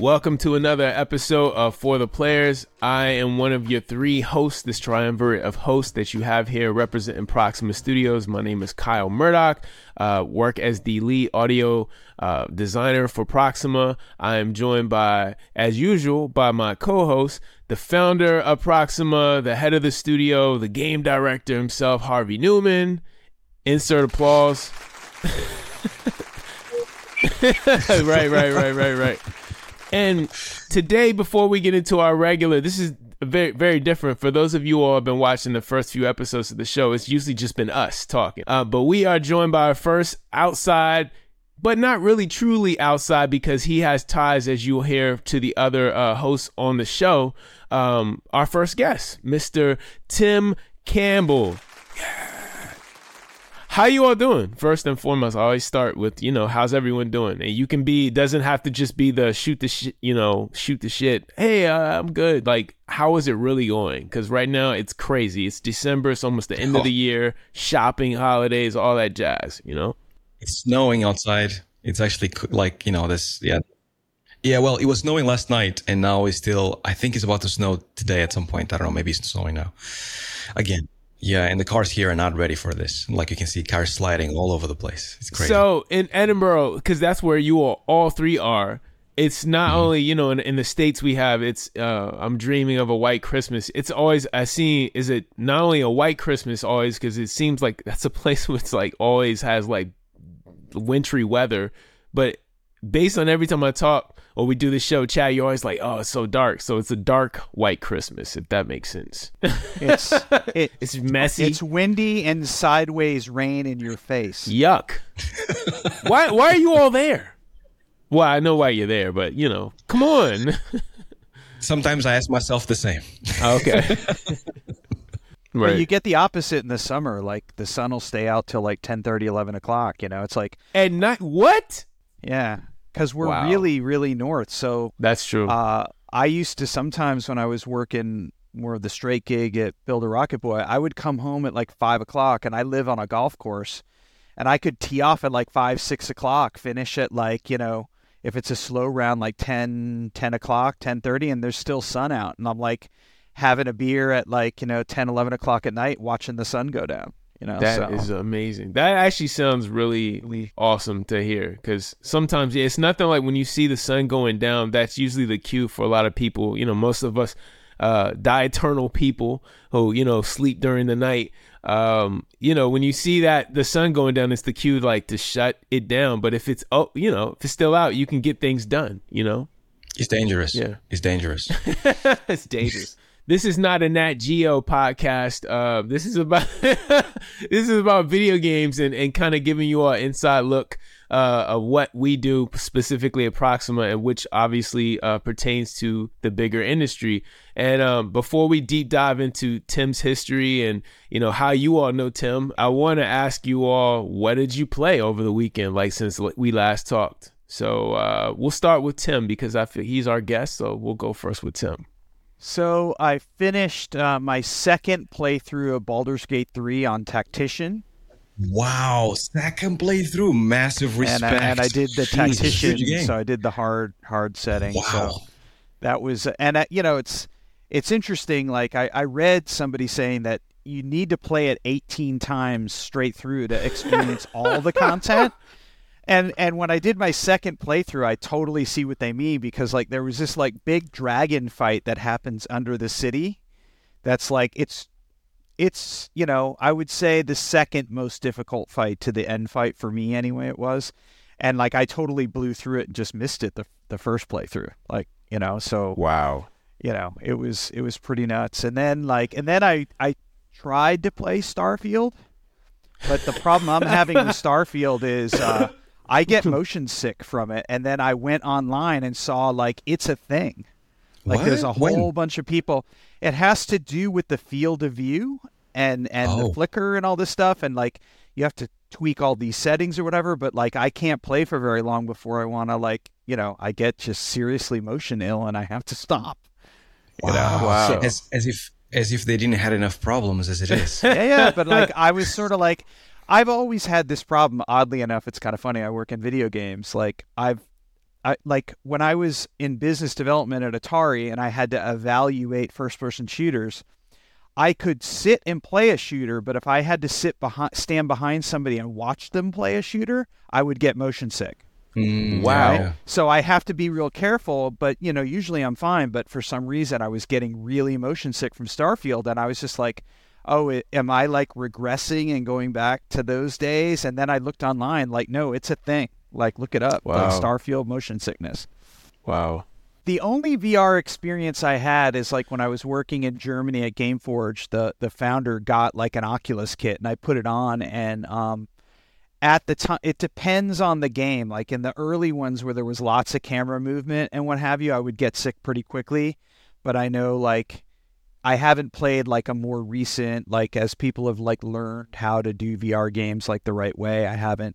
Welcome to another episode of For the Players. I am one of your three hosts, this triumvirate of hosts that you have here representing Proxima Studios. My name is Kyle Murdoch. Work as the lead audio designer for Proxima. I am joined by, as usual, by my co-host, the founder of Proxima, the head of the studio, the game director himself, Harvey Newman. Insert applause. Right. And today, before we get into our regular, this is very, very different. For those of you all who have been watching the first few episodes of the show, it's usually just been us talking. But we are joined by our first outside, but not really truly outside, because he has ties, as you'll hear, to the other hosts on the show. Our first guest, Mr. Tim Campbell. How you all doing? First and foremost, I always start with, you know, how's everyone doing? And you can be, it doesn't have to just be the shoot the shit. Hey, I'm good. Like, how is it really going? Because right now it's crazy. It's December. It's almost the end of the year. Shopping, holidays, all that jazz, you know? It's snowing outside. It's actually like, you know, this. Yeah, well, it was snowing last night and now it's still, I think it's about to snow today at some point. I don't know. Maybe it's snowing now again. Yeah, and the cars here are not ready for this. Like, you can see cars sliding all over the place. It's crazy. So in Edinburgh, because that's where you all three are, it's not only, you know, in the States we have, it's I'm dreaming of a white Christmas. It's always, I see, is it not only a white Christmas always, because it seems like that's a place which like always has like wintry weather. But based on every time I talk or we do this show, Chad, you're always like, oh, it's so dark. So it's a dark white Christmas, if that makes sense. It's messy. It's windy and sideways rain in your face. Yuck. Why are you all there? Well, I know why you're there, but, you know, come on. Sometimes I ask myself the same. Okay. Right. Well, you get the opposite in the summer. Like, the sun will stay out till like 10:30, 11 o'clock. You know, it's like. At night. What? Yeah. Because we're really, really north. So that's true. I used to sometimes when I was working more of the straight gig at Build a Rocket Boy, I would come home at like 5 o'clock, and I live on a golf course, and I could tee off at like 5, 6 o'clock, finish at like, you know, if it's a slow round, like 10 o'clock, 10:30, and there's still sun out. And I'm like having a beer at like, you know, 10, 11 o'clock at night, watching the sun go down. You know, that is amazing. That actually sounds really awesome to hear, because sometimes it's nothing like when you see the sun going down. That's usually the cue for a lot of people. You know, most of us diurnal people who, you know, sleep during the night. You know, when you see that the sun going down, it's the cue like to shut it down. But if it's, oh, you know, if it's still out, you can get things done. You know, it's dangerous. Yeah, it's dangerous. It's dangerous. This is not a Nat Geo podcast. This is about video games and kind of giving you all an inside look of what we do specifically at Proxima, and which obviously pertains to the bigger industry. And before we deep dive into Tim's history and, you know, how you all know Tim, I want to ask you all, what did you play over the weekend, like since we last talked? So we'll start with Tim, because I feel he's our guest. So we'll go first with Tim. So I finished my second playthrough of Baldur's Gate 3 on Tactician. Wow, second playthrough, massive respect. And I did the Tactician, so I did the hard setting. Wow. So that was, and you know, it's interesting. Like I read somebody saying that you need to play it 18 times straight through to experience all the content. And when I did my second playthrough, I totally see what they mean, because like there was this like big dragon fight that happens under the city. That's like it's you know, I would say the second most difficult fight to the end fight for me anyway. It was, and like I totally blew through it and just missed it the first playthrough. Like, you know, so wow, you know, it was pretty nuts. And then I tried to play Starfield, but the problem I'm having with Starfield is. I get motion sick from it, and then I went online and saw, like, it's a thing. Like, what? There's a whole bunch of people. It has to do with the field of view and the flicker and all this stuff, and, like, you have to tweak all these settings or whatever, but, like, I can't play for very long before I want to, like, you know, I get just seriously motion ill, and I have to stop. Wow. You know? Wow. So, as if they didn't have enough problems as it is. yeah, but, like, I was sort of like... I've always had this problem. Oddly enough, it's kind of funny. I work in video games. Like, I've like when I was in business development at Atari and I had to evaluate first-person shooters, I could sit and play a shooter, but if I had to stand behind somebody and watch them play a shooter, I would get motion sick. Wow. Right? So I have to be real careful, but you know, usually I'm fine, but for some reason I was getting really motion sick from Starfield, and I was just like, oh, am I like regressing and going back to those days? And then I looked online, like, no, it's a thing. Like, look it up. Wow. Like Starfield motion sickness. Wow. The only VR experience I had is like when I was working in Germany at Gameforge, the founder got like an Oculus kit and I put it on, and at the time, it depends on the game. Like in the early ones where there was lots of camera movement and what have you, I would get sick pretty quickly. But I know like I haven't played like a more recent, like as people have like learned how to do VR games like the right way. I haven't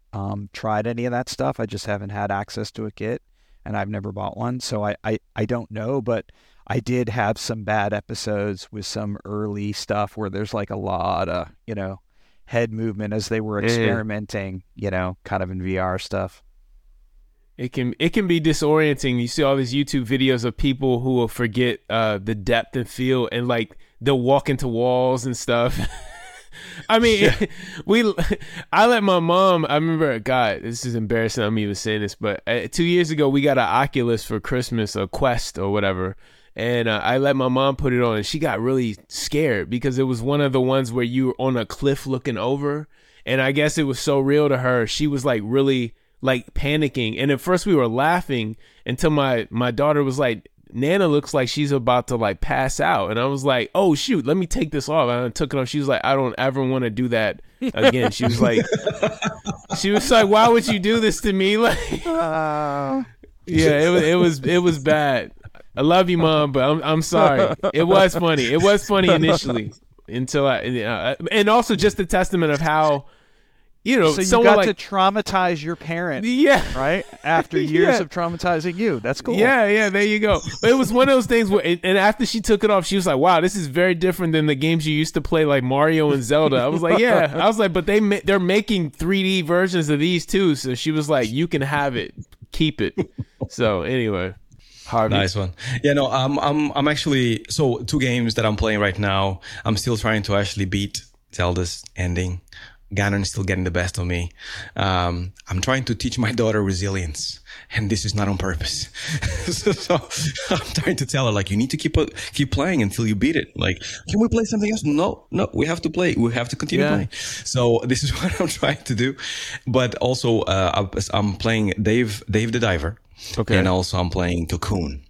tried any of that stuff. I just haven't had access to a kit, and I've never bought one. So I don't know, but I did have some bad episodes with some early stuff where there's like a lot of, you know, head movement as they were experimenting, you know, kind of in VR stuff. It can be disorienting. You see all these YouTube videos of people who will forget the depth and feel, and like they'll walk into walls and stuff. I mean, yeah. I let my mom, I remember, God, this is embarrassing. I'm even saying this, but 2 years ago we got an Oculus for Christmas, a Quest or whatever. And I let my mom put it on, and she got really scared because it was one of the ones where you were on a cliff looking over. And I guess it was so real to her. She was like really like panicking, and at first we were laughing until my daughter was like, Nana looks like she's about to like pass out, and I was like, oh shoot, let me take this off. And I took it off. She was like, I don't ever want to do that again. She was like why would you do this to me? Like, yeah, it was bad. I love you, Mom, but I'm sorry. It was funny initially, until I and also just a testament of how, you know, so you got like, to traumatize your parent, yeah, right? After years of traumatizing you. That's cool. Yeah, yeah, there you go. But it was one of those things where, and after she took it off, she was like, wow, this is very different than the games you used to play, like Mario and Zelda. I was like, yeah. I was like, but they're making 3D versions of these too. So she was like, you can have it, keep it. So anyway. Harvey. Nice one. Yeah, no, I'm actually, so two games that I'm playing right now, I'm still trying to actually beat Zelda's ending. Ganon's still getting the best of me. I'm trying to teach my daughter resilience, and this is not on purpose. so I'm trying to tell her, like, you need to keep playing until you beat it. Like, can we play something else? No, we have to play. We have to continue playing. So this is what I'm trying to do. But also, I'm playing Dave the Diver. Okay. And also I'm playing Cocoon.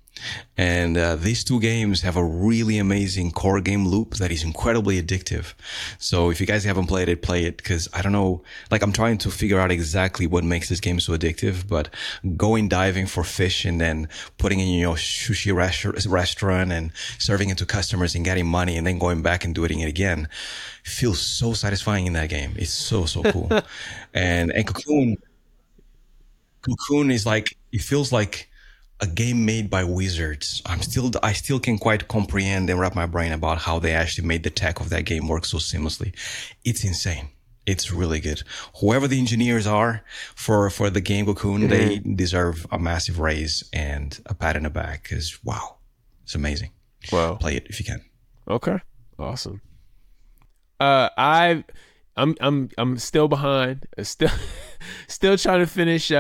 And these two games have a really amazing core game loop that is incredibly addictive. So if you guys haven't played it, play it, because I don't know, like I'm trying to figure out exactly what makes this game so addictive, but going diving for fish and then putting in your sushi restaurant and serving it to customers and getting money and then going back and doing it again feels so satisfying in that game. It's so cool. And Cocoon is like, it feels like a game made by wizards. I still can quite comprehend and wrap my brain about how they actually made the tech of that game work so seamlessly. It's insane. It's really good. Whoever the engineers are for the game Cocoon, they deserve a massive raise and a pat in the back, because wow, it's amazing. Wow. Play it if you can. Okay. Awesome. I'm still behind. Still trying to finish.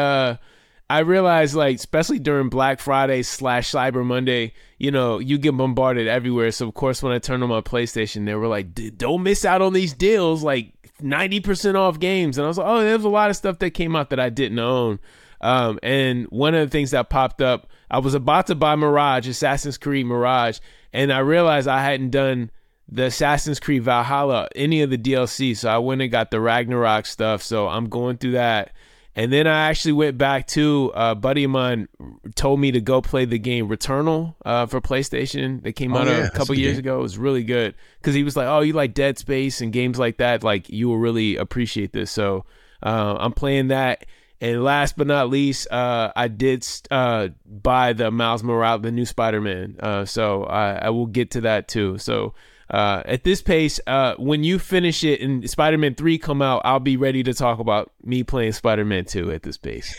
I realized, like, especially during Black Friday / Cyber Monday, you know, you get bombarded everywhere. So, of course, when I turned on my PlayStation, they were like, don't miss out on these deals, like 90% off games. And I was like, oh, there's a lot of stuff that came out that I didn't own. And one of the things that popped up, I was about to buy Assassin's Creed Mirage, and I realized I hadn't done the Assassin's Creed Valhalla, any of the DLC. So I went and got the Ragnarok stuff. So I'm going through that. And then I actually went back to a buddy of mine told me to go play the game Returnal for PlayStation that came out a couple years ago. It was really good because he was like, oh, you like Dead Space and games like that? Like, you will really appreciate this. So I'm playing that. And last but not least, I did buy the Miles Morales, the new Spider-Man. So I will get to that too. So at this pace, when you finish it and Spider-Man 3 come out, I'll be ready to talk about me playing Spider-Man 2 at this pace.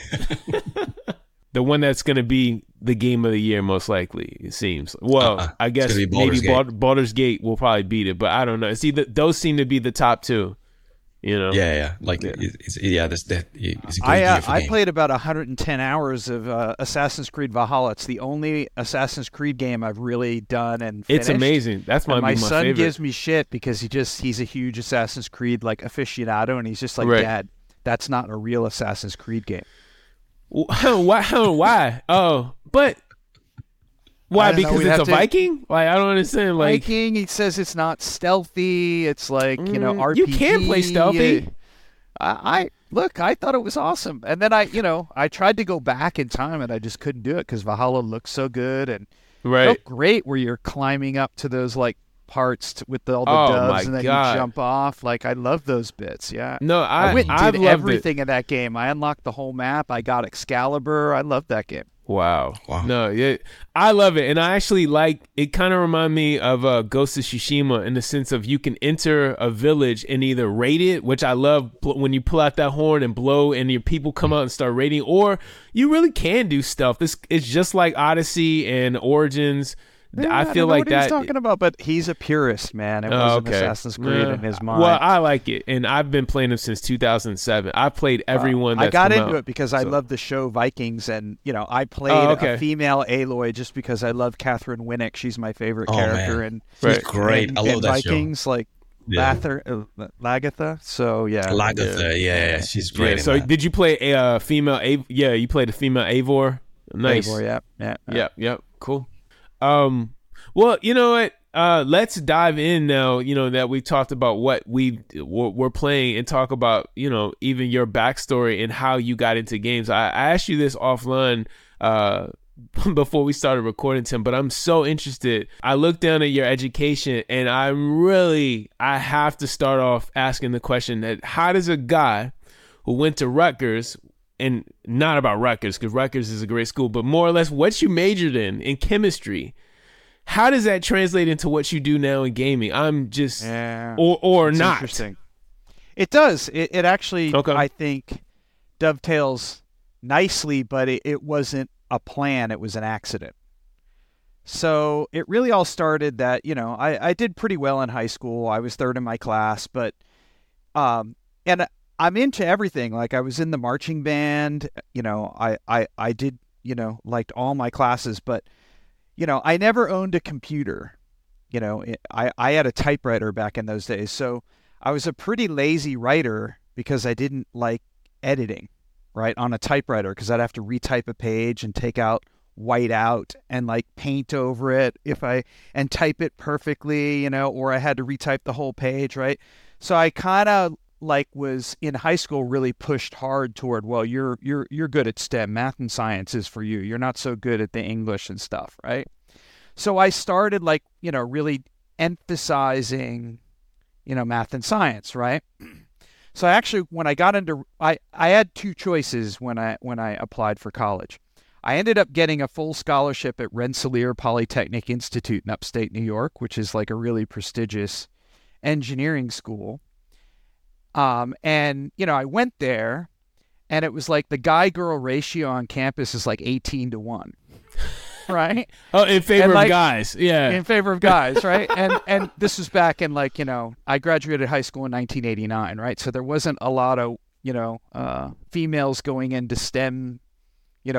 The one that's going to be the game of the year, most likely, it seems. Well, I guess Baldur's Gate will probably beat it, but I don't know. See, those seem to be the top two. You know? Yeah, yeah. Like, yeah, it's a good year for I played about 110 hours of Assassin's Creed Valhalla. It's the only Assassin's Creed game I've really done and finished. It's amazing. That's my son favorite. Gives me shit because he's a huge Assassin's Creed like aficionado, and he's just like, right. Dad, that's not a real Assassin's Creed game. Why? Oh, but why? Because it's a Viking? Like, I don't understand. Like, Viking, he says it's not stealthy. It's like, RPG. You can play stealthy. I thought it was awesome. And then I tried to go back in time and I just couldn't do it because Valhalla looks so good and so great where you're climbing up to those like parts with all the doves and then you jump off. Like, I love those bits. Yeah. No, I went and did everything in that game. I unlocked the whole map. I got Excalibur. I love that game. Wow. No, yeah, I love it. And I actually like it. Kind of remind me of Ghost of Tsushima in the sense of you can enter a village and either raid it, which I love when you pull out that horn and blow and your people come out and start raiding, or you really can do stuff. It's just like Odyssey and Origins. Yeah, I feel like that he's talking about, but he's a purist, man. It was an Assassin's Creed in his mind. Well, I like it, and I've been playing them since 2007. I played everyone. I got into it because I love the show Vikings, and I played a female Aloy just because I love Catherine Winnick. She's my favorite character, man. And she's great. I love that Vikings show. Like. Yeah. Lagatha. So Lagatha. Yeah, she's great. Yeah, so did you play a female? You played a female Eivor. Nice. Eivor, yeah. Cool. Well, you know what? Let's dive in now, that we talked about what we're playing and talk about, even your backstory and how you got into games. I asked you this offline, before we started recording, Tim, but I'm so interested. I looked down at your education and I have to start off asking the question that how does a guy who went to Rutgers, and not about Rutgers because Rutgers is a great school, but more or less what you majored in chemistry, how does that translate into what you do now in gaming? I'm just, or not. Interesting. It does. It actually, I think, dovetails nicely, but it wasn't a plan. It was an accident. So it really all started that, I did pretty well in high school. I was third in my class, but, and I'm into everything. Like I was in the marching band, I did, liked all my classes, but, I never owned a computer. I had a typewriter back in those days. So I was a pretty lazy writer because I didn't like editing, right, on a typewriter. Cause I'd have to retype a page and take out whiteout and like paint over it and type it perfectly, or I had to retype the whole page. Right. So I kind of, was in high school really pushed hard toward, well, you're good at STEM, math and science is for you. You're not so good at the English and stuff, right? So I started really emphasizing, math and science, right? So actually when I got into, I had two choices when I applied for college. I ended up getting a full scholarship at Rensselaer Polytechnic Institute in upstate New York, which is like a really prestigious engineering school. And I went there and it was like the guy-girl ratio on campus is like 18-1, right? Oh, in favor of guys. Yeah. In favor of guys. Right. and this was back in I graduated high school in 1989. Right. So there wasn't a lot of, females going into STEM,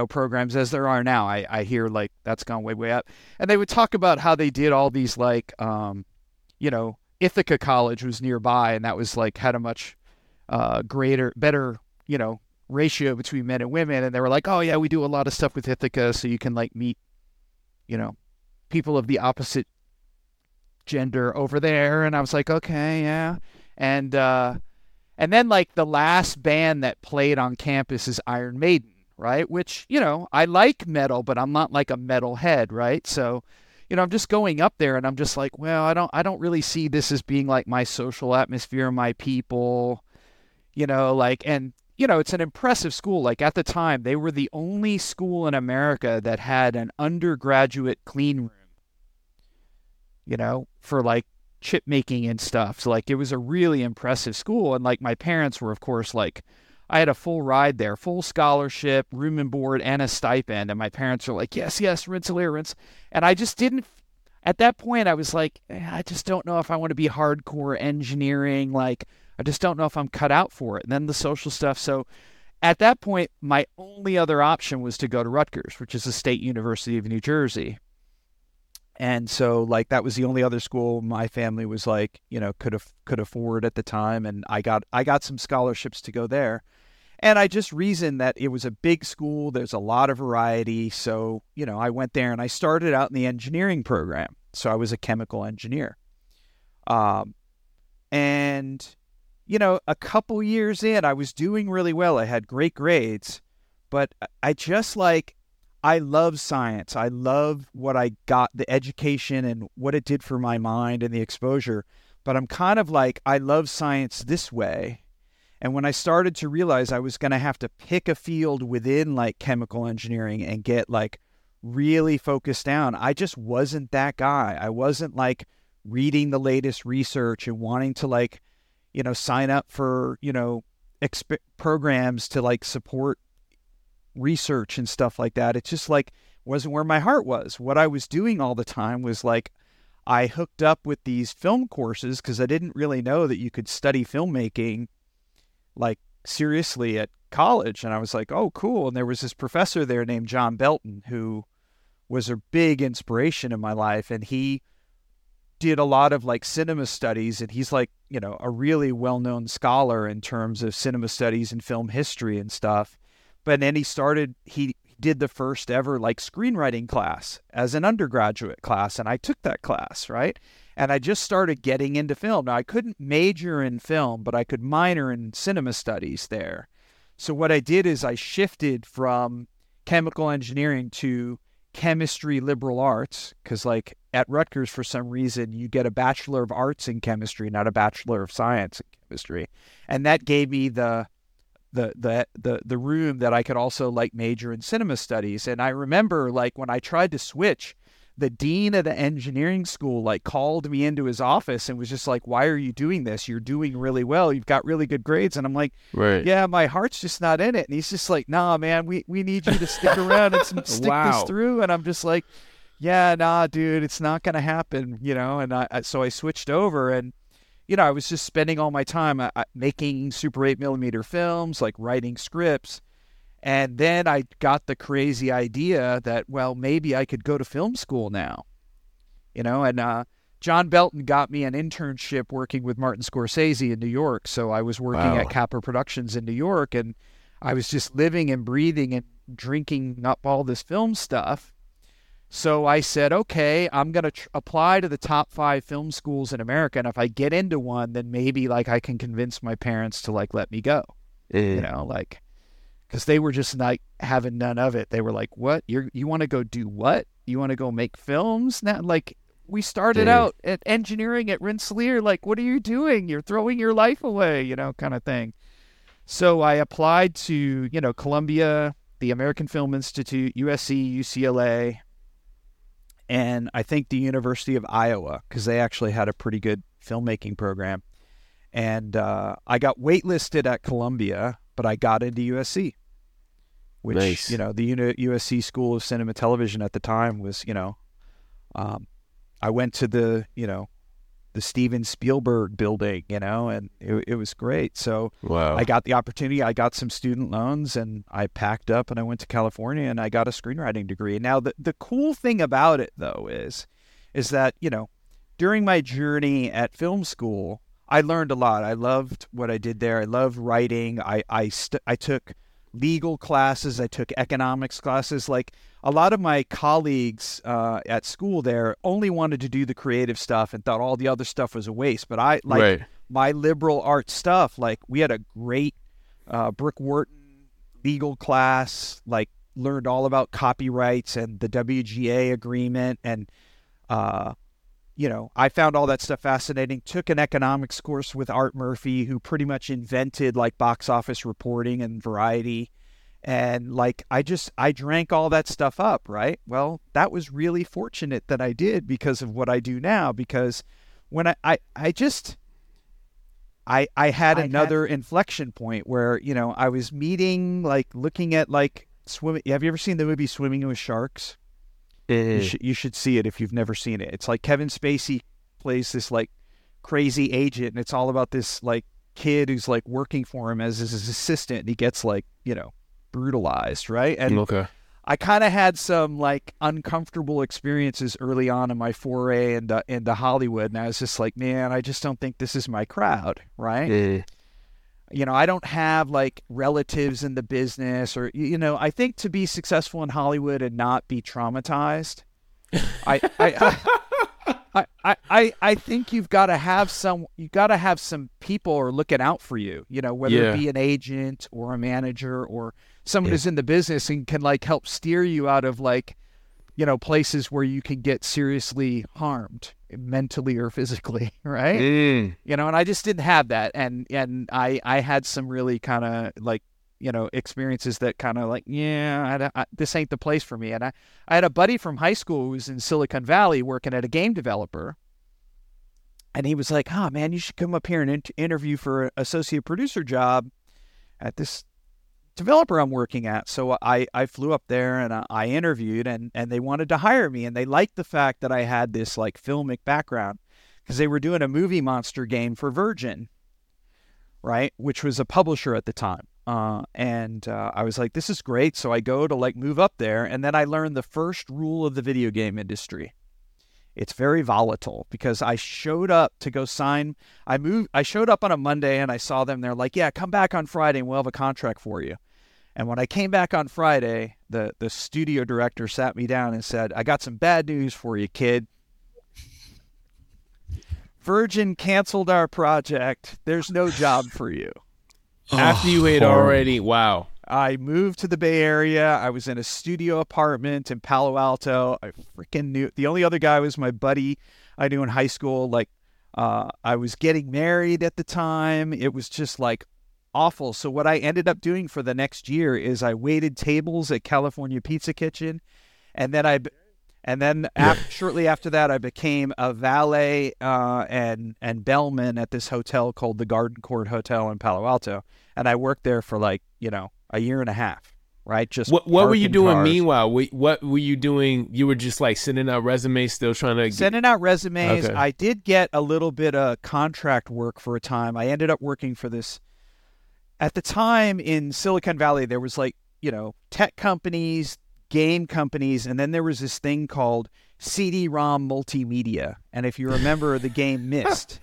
programs as there are now. I hear like that's gone way, way up. And they would talk about how they did all these Ithaca College was nearby, and that was had a much better, ratio between men and women. And they were like, oh yeah, we do a lot of stuff with Ithaca. So you can meet, people of the opposite gender over there. And I was like, okay, yeah. And then the last band that played on campus is Iron Maiden, right? Which, I like metal, but I'm not like a metal head, right? So I'm just going up there and I'm just like, well, I don't really see this as being my social atmosphere, my people, and it's an impressive school. At the time they were the only school in America that had an undergraduate clean room, for chip making and stuff. So it was a really impressive school. And my parents were of course I had a full ride there, full scholarship, room and board, and a stipend. And my parents were like, yes, Rensselaer. And I just didn't, at that point, I was like, I just don't know if I want to be hardcore engineering. Like, I just don't know if I'm cut out for it. And then the social stuff. So at that point, my only other option was to go to Rutgers, which is the State University of New Jersey. And so, like, that was the only other school my family was like, you know, could afford at the time. And I got some scholarships to go there. And I just reasoned that it was a big school. There's a lot of variety. So, you know, I went there and I started out in the engineering program. So I was a chemical engineer. And, you know, a couple years in, I was doing really well. I had great grades, but I love science. I love what I got, the education and what it did for my mind and the exposure. But I'm kind of like, I love science this way. And when I started to realize I was going to have to pick a field within like chemical engineering and get like really focused down, I just wasn't that guy. I wasn't like reading the latest research and wanting to like, you know, sign up for, you know, programs to like support research and stuff like that. It just like wasn't where my heart was. What I was doing all the time was like, I hooked up with these film courses because I didn't really know that you could study filmmaking like seriously at college. And I was like, oh, cool. And there was this professor there named John Belton, who was a big inspiration in my life. And he did a lot of like cinema studies, and he's like, you know, a really well-known scholar in terms of cinema studies and film history and stuff. But then he did the first ever like screenwriting class as an undergraduate class. And I took that class, right? And I just started getting into film. Now, I couldn't major in film, but I could minor in cinema studies there. So what I did is I shifted from chemical engineering to chemistry liberal arts, because like at Rutgers, for some reason, you get a Bachelor of Arts in chemistry, not a Bachelor of Science in chemistry. And that gave me the room that I could also like major in cinema studies. And I remember like when I tried to switch, the dean of the engineering school like called me into his office and was just like, why are you doing this? You're doing really well. You've got really good grades. And I'm like, right. Yeah, my heart's just not in it. And he's just like, nah, man, we need you to stick around and stick this through. And I'm just like, yeah, nah, dude, it's not going to happen, you know? And so I switched over, and you know, I was just spending all my time making Super 8 millimeter films, like writing scripts. And then I got the crazy idea that, well, maybe I could go to film school now, you know? And John Belton got me an internship working with Martin Scorsese in New York. So I was working at Capra Productions in New York, and I was just living and breathing and drinking up all this film stuff. So I said, okay, I'm going to apply to the top 5 film schools in America. And if I get into one, then maybe like I can convince my parents to like, let me go, you know, like, cause they were just like having none of it. They were like, what? You want to go do what? You want to go make films now? Like, we started out at engineering at Rensselaer. Like, what are you doing? You're throwing your life away, you know, kind of thing. So I applied to, you know, Columbia, the American Film Institute, USC, UCLA, and I think the University of Iowa, because they actually had a pretty good filmmaking program. And I got waitlisted at Columbia, but I got into USC, which, you know, the USC School of Cinema Television at the time was, you know, I went to the, you know, the Steven Spielberg building, you know, and it was great. So I got the opportunity. I got some student loans, and I packed up and I went to California, and I got a screenwriting degree. Now, the cool thing about it, though, is that, you know, during my journey at film school, I learned a lot. I loved what I did there. I loved writing. I took legal classes. I took economics classes. Like, a lot of my colleagues at school there only wanted to do the creative stuff and thought all the other stuff was a waste. But I like my liberal arts stuff. Like, we had a great Brooke Wharton legal class, like learned all about copyrights and the WGA agreement. And, you know, I found all that stuff fascinating. Took an economics course with Art Murphy, who pretty much invented like box office reporting and variety. And like, I drank all that stuff up, right? Well, that was really fortunate that I did because of what I do now, because when I I had another inflection point where, you know, I was meeting, like, looking at, like, swimming. Have you ever seen the movie Swimming with Sharks? You should see it if you've never seen it. It's like Kevin Spacey plays this, like, crazy agent, and it's all about this, like, kid who's, like, working for him as his assistant, and he gets, like, you know, brutalized, right? And okay. I kind of had some, like, uncomfortable experiences early on in my foray into Hollywood, and I was just like, man, I just don't think this is my crowd, right? You know, I don't have, like, relatives in the business, or, you know, I think to be successful in Hollywood and not be traumatized, I think you've got to have some people who are looking out for you, you know, whether it be an agent or a manager or someone who's in the business and can, like, help steer you out of, like, you know, places where you can get seriously harmed mentally or physically, right? You know, and I just didn't have that, and I had some really kind of, like, you know, experiences that kind of, like, this ain't the place for me. And I had a buddy from high school who was in Silicon Valley working at a game developer. And he was like, oh, man, you should come up here and interview for an associate producer job at this developer I'm working at. So I flew up there and I interviewed, and they wanted to hire me. And they liked the fact that I had this, like, filmic background, because they were doing a movie monster game for Virgin, right, which was a publisher at the time. And I was like, this is great. So I go to, like, move up there. And then I learned the first rule of the video game industry. It's very volatile, because I showed up to go sign. I showed up on a Monday and I saw them. They're like, yeah, come back on Friday and we'll have a contract for you. And when I came back on Friday, the studio director sat me down and said, I got some bad news for you, kid. Virgin canceled our project. There's no job for you. After you had already, wow. I moved to the Bay Area. I was in a studio apartment in Palo Alto. I freaking knew. The only other guy was my buddy I knew in high school. Like, I was getting married at the time. It was just, like, awful. So what I ended up doing for the next year is I waited tables at California Pizza Kitchen. And then shortly after that, I became a valet and bellman at this hotel called the Garden Court Hotel in Palo Alto, and I worked there for, like, you know, a year and a half, right? Just what were you doing cars. Meanwhile? What were you doing? You were just, like, sending out resumes, still trying to sending out resumes. Okay. I did get a little bit of contract work for a time. I ended up working for this at the time in Silicon Valley. There was, like, you know, tech companies, game companies, and then there was this thing called CD-ROM multimedia. And if you remember the game Myst,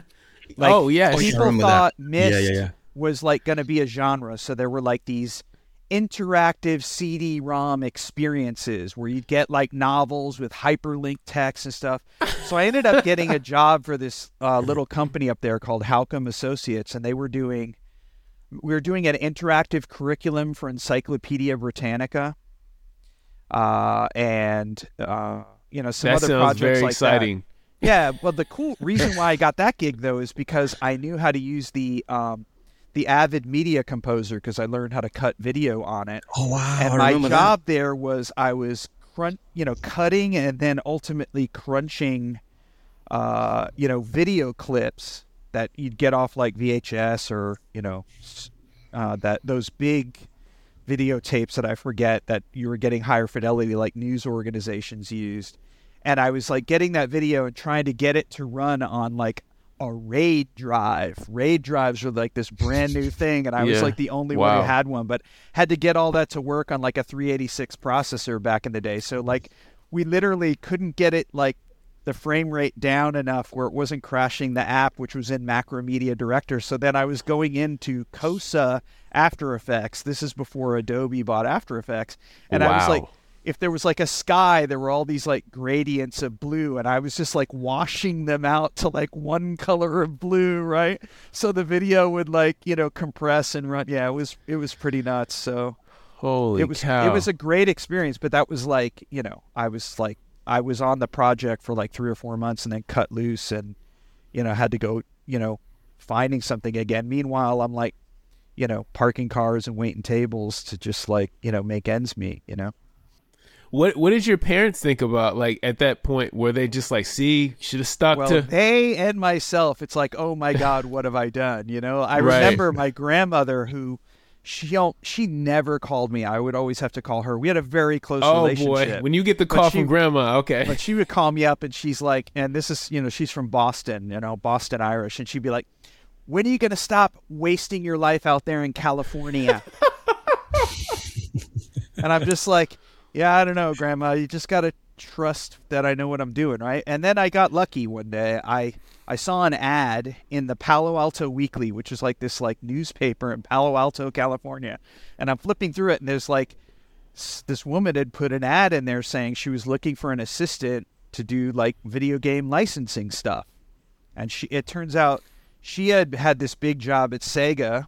like, people thought Myst was, like, going to be a genre. So there were, like, these interactive CD-ROM experiences where you'd get, like, novels with hyperlinked text and stuff. So I ended up getting a job for this little company up there called Halcom Associates, and they were doing, we were doing an interactive curriculum for Encyclopedia Britannica. You know, some that other projects very like exciting. That. Yeah, well, the cool reason why I got that gig, though, is because I knew how to use the Avid Media Composer, because I learned how to cut video on it. Oh, wow. And my job there was I was cutting and then ultimately crunching, you know, video clips that you'd get off, like, VHS or, you know, that those big videotapes that I forget that you were getting higher fidelity, like news organizations used. And I was, like, getting that video and trying to get it to run on, like, a RAID drive. RAID drives were, like, this brand new thing. And I was, like, the only one who had one, but had to get all that to work on, like, a 386 processor back in the day. So, like, we literally couldn't get it, like, the frame rate down enough where it wasn't crashing the app, which was in Macromedia Director. So then I was going into COSA After Effects. This is before Adobe bought After Effects. And I was like, if there was, like, a sky, there were all these, like, gradients of blue, and I was just, like, washing them out to, like, one color of blue, right? So the video would, like, you know, compress and run. Yeah, it was pretty nuts. So holy cow. It was a great experience, but that was, like, you know, I was on the project for, like, 3 or 4 months and then cut loose and, you know, had to go, you know, finding something again. Meanwhile, I'm, like, you know, parking cars and waiting tables to just, like, you know, make ends meet, you know? What did your parents think about, like, at that point? Were they just like, see, should have stuck to... they and myself, it's like, oh my God, what have I done? You know, I remember my grandmother, who she never called me. I would always have to call her. We had a very close relationship. Oh boy, when you get the call from grandma, okay. But she would call me up and she's like, and this is, you know, she's from Boston, you know, Boston Irish. And she'd be like, when are you going to stop wasting your life out there in California? And I'm just like... yeah, I don't know, Grandma. You just got to trust that I know what I'm doing, right? And then I got lucky one day. I saw an ad in the Palo Alto Weekly, which is like this like newspaper in Palo Alto, California. And I'm flipping through it, and there's like this woman had put an ad in there saying she was looking for an assistant to do like video game licensing stuff. And it turns out she had this big job at Sega,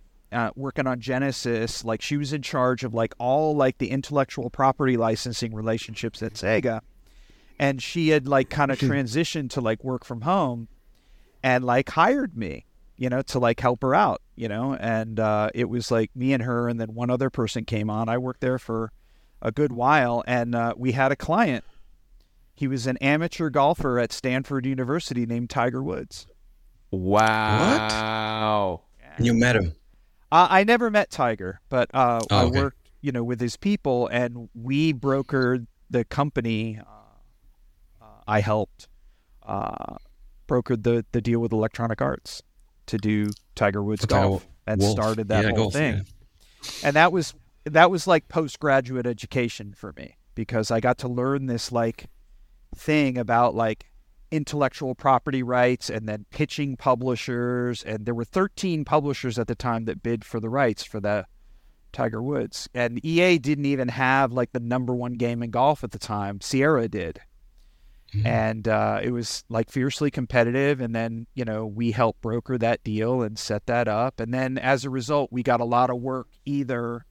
working on Genesis. Like, she was in charge of like all like the intellectual property licensing relationships at Sega, and she had like kind of transitioned to like work from home, and like hired me, you know, to like help her out, you know. And it was like me and her, and then one other person came on. I worked there for a good while, and we had a client. He was an amateur golfer at Stanford University named Tiger Woods. Wow. What? You met him? I never met Tiger, but I worked, you know, with his people, and we brokered the company. I helped brokered the deal with Electronic Arts to do Tiger Woods golf, and started that whole thing. Yeah. And that was like postgraduate education for me, because I got to learn this like thing about like intellectual property rights, and then pitching publishers. And there were 13 publishers at the time that bid for the rights for the Tiger Woods. And EA didn't even have like the number one game in golf at the time. Sierra did. Mm-hmm. And it was like fiercely competitive. And then, you know, we helped broker that deal and set that up. And then as a result, we got a lot of work either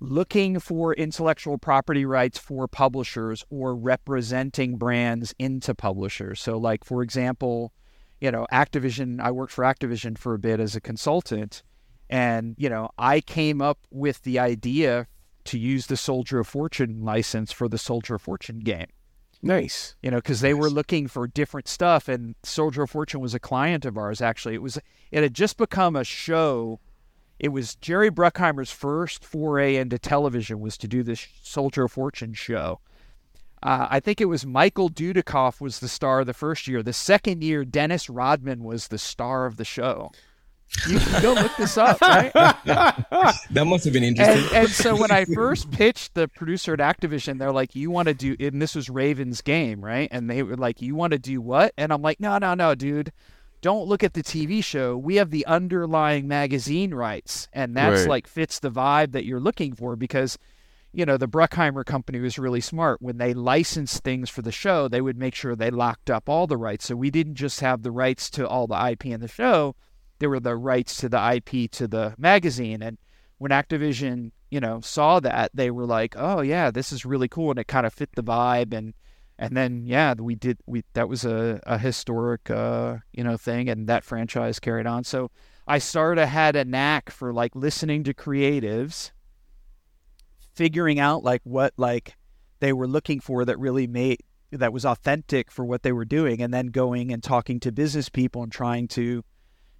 looking for intellectual property rights for publishers, or representing brands into publishers. So like, for example, you know, Activision, I worked for Activision for a bit as a consultant, and, you know, I came up with the idea to use the Soldier of Fortune license for the Soldier of Fortune game. Nice. You know, because they were looking for different stuff, and Soldier of Fortune was a client of ours, actually. It had just become a show. It was Jerry Bruckheimer's first foray into television, was to do this Soldier of Fortune show. I think it was Michael Dudikoff was the star the first year. The second year, Dennis Rodman was the star of the show. You can go look this up, right? That must have been interesting. And so when I first pitched the producer at Activision, they're like, you want to do, and this was Raven's game, right? And they were like, you want to do what? And I'm like, no, dude. Don't look at the TV show. We have the underlying magazine rights, and that's right. Like fits the vibe that you're looking for, because, you know, the Bruckheimer company was really smart. When they licensed things for the show, they would make sure they locked up all the rights. So we didn't just have the rights to all the IP in the show. There were the rights to the IP to the magazine. And when Activision, you know, saw that, they were like, oh yeah, this is really cool. And it kind of fit the vibe. And then, yeah, that was a historic, you know, thing, and that franchise carried on. So I sort of had a knack for like listening to creatives, figuring out like what like they were looking for that really that was authentic for what they were doing, and then going and talking to business people and trying to,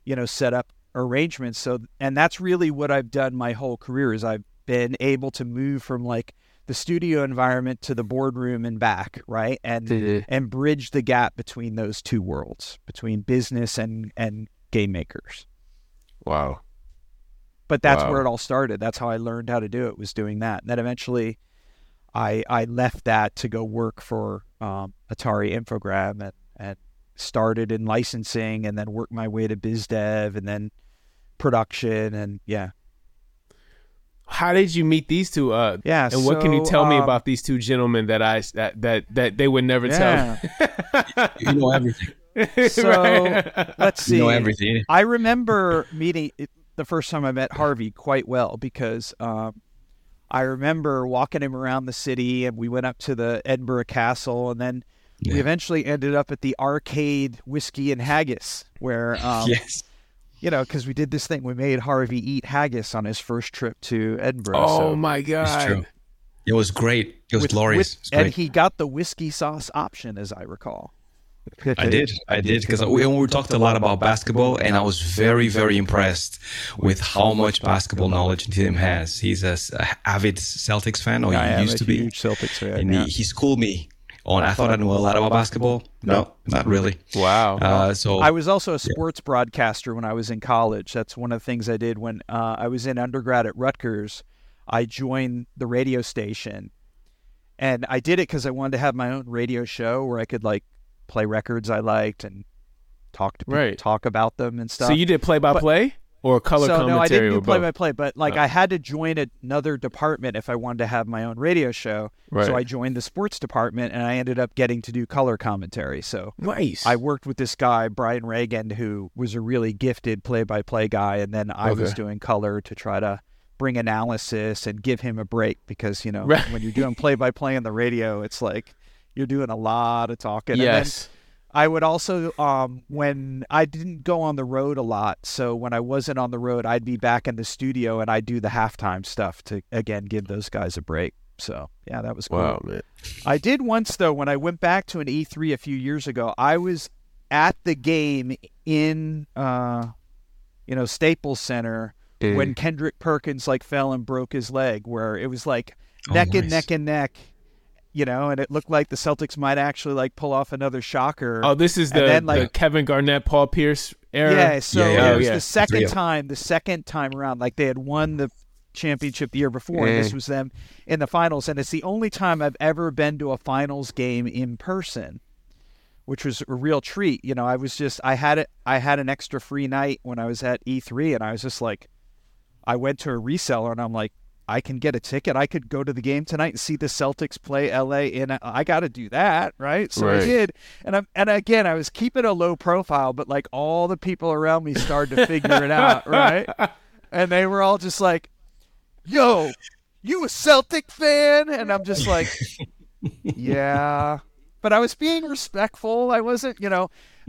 you know, set up arrangements. So, and that's really what I've done my whole career, is I've been able to move from like the studio environment to the boardroom and back, right? And and bridge the gap between those two worlds, between business and game makers. Wow. But that's where it all started. That's how I learned how to do it, was doing that. And then eventually I left that to go work for Atari Infogrames, and started in licensing, and then worked my way to biz dev, and then production, and yeah. How did you meet these two? And what can you tell me about these two gentlemen that they would never tell? You know everything. So let's see. You know everything. I remember meeting the first time I met Harvey quite well, because I remember walking him around the city, and we went up to the Edinburgh Castle, and then we eventually ended up at the arcade Whiskey and Haggis, where you know, because we did this thing. We made Harvey eat haggis on his first trip to Edinburgh. Oh, my God. It was great. It was glorious. And he got the whiskey sauce option, as I recall. I did because we talked a lot about basketball, and I was very, very impressed with how much basketball knowledge Tim has. He's an avid Celtics fan, or he used to be. I am a huge Celtics fan. And he schooled me on, I thought I knew a lot about basketball. No, not really. Wow. So I was also a sports broadcaster when I was in college. That's one of the things I did when I was in undergrad at Rutgers. I joined the radio station, and I did it because I wanted to have my own radio show where I could play records I liked and talk to people, talk about them and stuff. So you did play-by-play or color commentary? No, I didn't do play-by-play, but I had to join another department if I wanted to have my own radio show. Right. So I joined the sports department, and I ended up getting to do color commentary. So nice. I worked with this guy, Brian Reagan, who was a really gifted play-by-play guy, and then I was doing color to try to bring analysis and give him a break because, when you're doing play-by-play on the radio, it's like... You're doing a lot of talking. Yes. And I would also, when I didn't go on the road a lot, so when I wasn't on the road, I'd be back in the studio and I'd do the halftime stuff to, again, give those guys a break. So, yeah, that was cool. Wow, man. I did once, though, when I went back to an E3 a few years ago, I was at the game in, Staples Center when Kendrick Perkins, fell and broke his leg, where it was, neck and neck. And it looked like the Celtics might actually pull off another shocker. Oh, this is the Kevin Garnett, Paul Pierce era. Yeah, it was the second time around. They had won the championship the year before, and this was them in the finals. And it's the only time I've ever been to a finals game in person, which was a real treat. I was just, I had an extra free night when I was at E3, and I was just I went to a reseller, and I'm like, I can get a ticket. I could go to the game tonight and see the Celtics play LA in. I got to do that, right? So I did. And again, I was keeping a low profile, but all the people around me started to figure it out, right? And they were all just like, "Yo, you a Celtic fan?" And I'm just like, "Yeah." But I was being respectful. I wasn't,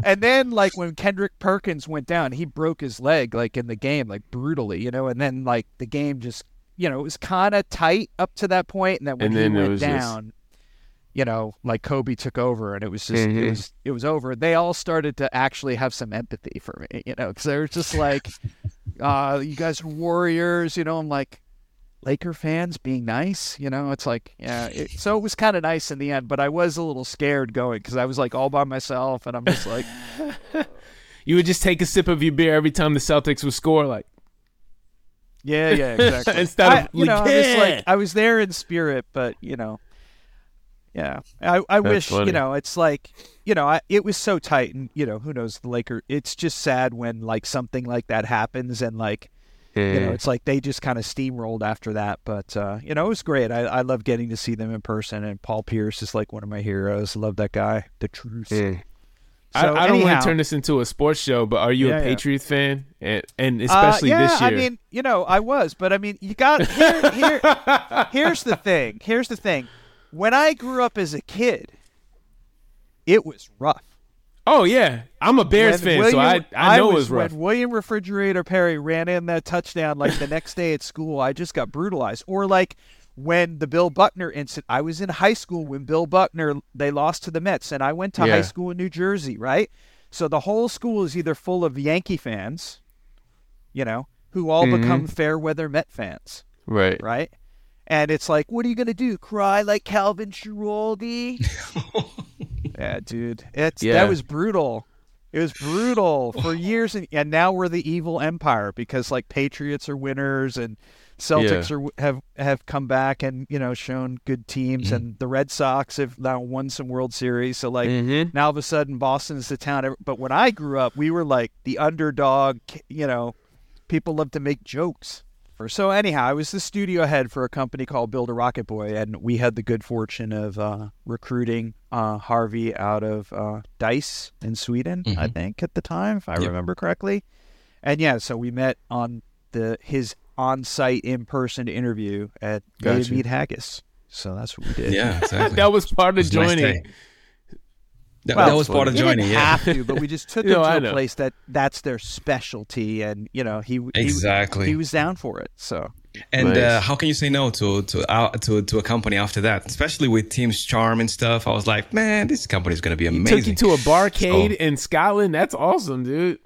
And then, when Kendrick Perkins went down, he broke his leg, in the game, brutally, And then, the game just... it was kind of tight up to that point, and then when he went down, Kobe took over, and it was just it was over. They all started to actually have some empathy for me, because they were just like, "You guys are warriors," I'm like, Laker fans being nice, It's so it was kind of nice in the end, but I was a little scared going because I was all by myself, and I'm just like, you would just take a sip of your beer every time the Celtics would score, Yeah, exactly. Instead of I was there in spirit, but yeah. I wish funny. It's it was so tight, and who knows the Lakers. It's just sad when something like that happens, and it's they just kind of steamrolled after that. But it was great. I love getting to see them in person, and Paul Pierce is one of my heroes. I love that guy. The truth. Yeah. So, I don't want to turn this into a sports show, but are you a Patriots fan? And especially this year. I mean, I was, but I mean, you got here's the thing. When I grew up as a kid, it was rough. Oh yeah, I'm a Bears fan, so I know it was rough. When William Refrigerator Perry ran in that touchdown, the next day at school, I just got brutalized. Or when the Bill Buckner incident, I was in high school when Bill Buckner, they lost to the Mets, and I went to high school in New Jersey, right? So the whole school is either full of Yankee fans, who all become fair weather Met fans. Right. Right? And it's what are you going to do? Cry like Calvin Schiraldi? Yeah, dude. That was brutal. It was brutal for years, and now we're the evil empire because Patriots are winners and Celtics have come back and shown good teams, and the Red Sox have now won some World Series. So now all of a sudden Boston's the town. But when I grew up, we were the underdog. People love to make jokes. So anyhow, I was the studio head for a company called Build a Rocket Boy, and we had the good fortune of recruiting Harvey out of DICE in Sweden, I think, at the time, if I remember correctly. And so we met on his on-site in-person interview at Meat Haggis. So that's what we did. Yeah, exactly. That was part of joining. That was part of joining. We didn't have to, but we just took him to a place that's their specialty, and he was down for it. So And nice. How can you say no to a company after that? Especially with Tim's charm and stuff. I was like, man, this company's going to be amazing. He took you to a barcade in Scotland. That's awesome, dude.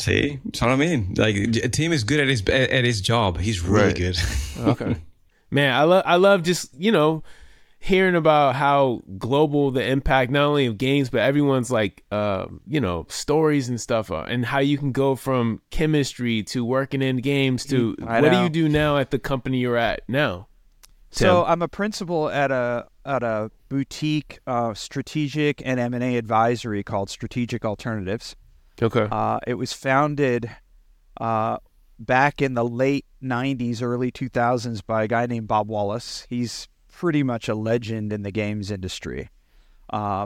See, that's what I mean. Like, Tim is good at his job. He's really good. Okay, man, I love just, you know, hearing about how global the impact not only of games but everyone's like, you know, stories and stuff, and how you can go from chemistry to working in games to what do you do now at the company you're at now? Tim. So I'm a principal at a boutique strategic and M&A advisory called Strategic Alternatives. Okay. It was founded back in the late 90s, early 2000s by a guy named Bob Wallace. He's pretty much a legend in the games industry. I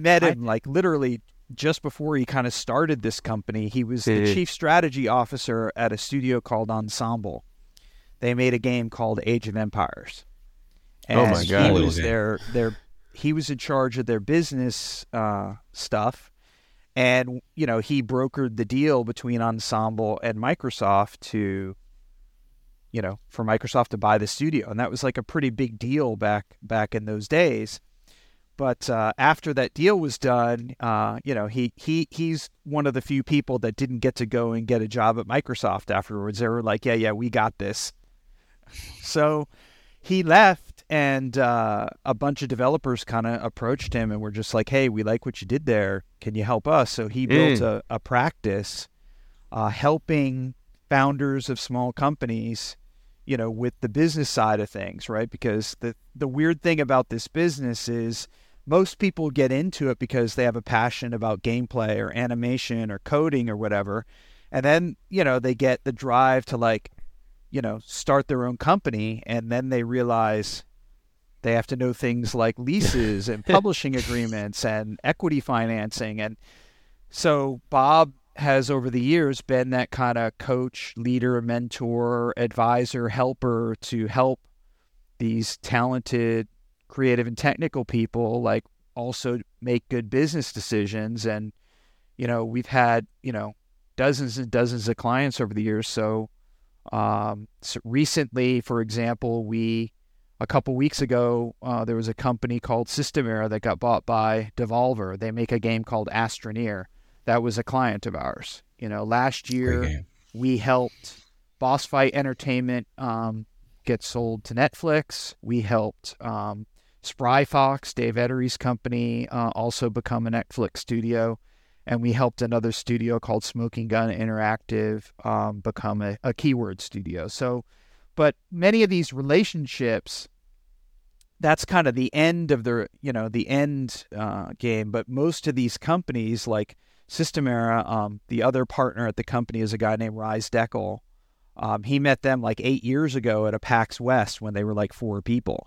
met him like literally just before he kind of started this company. He was the chief strategy officer at a studio called Ensemble. They made a game called Age of Empires. And oh my God. He was he was in charge of their business stuff. And, you know, he brokered the deal between Ensemble and Microsoft to, you know, for Microsoft to buy the studio. And that was like a pretty big deal back in those days. But after that deal was done, you know, he's one of the few people that didn't get to go and get a job at Microsoft afterwards. They were like, yeah, we got this. So he left, and a bunch of developers kind of approached him and were just like, hey, we like what you did there. Can you help us? So he built a practice helping founders of small companies, you know, with the business side of things, right? Because the weird thing about this business is most people get into it because they have a passion about gameplay or animation or coding or whatever. And then, you know, they get the drive to, like, you know, start their own company. And then they realize they have to know things like leases and publishing agreements and equity financing. And so Bob has over the years been that kind of coach, leader, mentor, advisor, helper to help these talented creative and technical people like also make good business decisions. And, you know, we've had, you know, dozens and dozens of clients over the years. So recently, for example, a couple weeks ago, there was a company called System Era that got bought by Devolver. They make a game called Astroneer. That was a client of ours. You know, last year we helped Boss Fight Entertainment get sold to Netflix. We helped Spry Fox, Dave Edery's company, also become a Netflix studio. And we helped another studio called Smoking Gun Interactive become a keyword studio. So, but many of these relationships, that's kind of the end of their, you know, the end game. But most of these companies, like System Era, the other partner at the company is a guy named Rise Deckel. He met them like 8 years ago at a PAX West when they were like 4 people,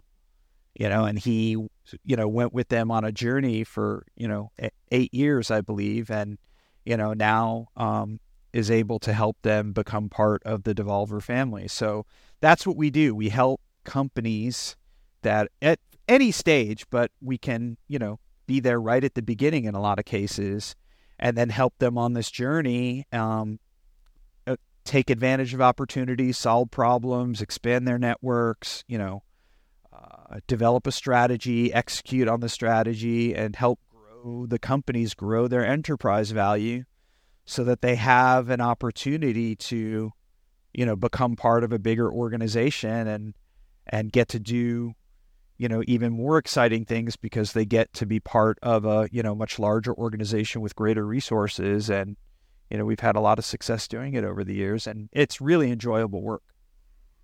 you know, and he, you know, went with them on a journey for, you know, 8 years, I believe. And, you know, now is able to help them become part of the Devolver family. So that's what we do. We help companies that at any stage, but we can, you know, be there right at the beginning in a lot of cases, and then help them on this journey, take advantage of opportunities, solve problems, expand their networks, you know, develop a strategy, execute on the strategy, and help grow the companies, grow their enterprise value so that they have an opportunity to, you know, become part of a bigger organization and get to do, you know, even more exciting things because they get to be part of a, you know, much larger organization with greater resources. And, you know, we've had a lot of success doing it over the years, and it's really enjoyable work.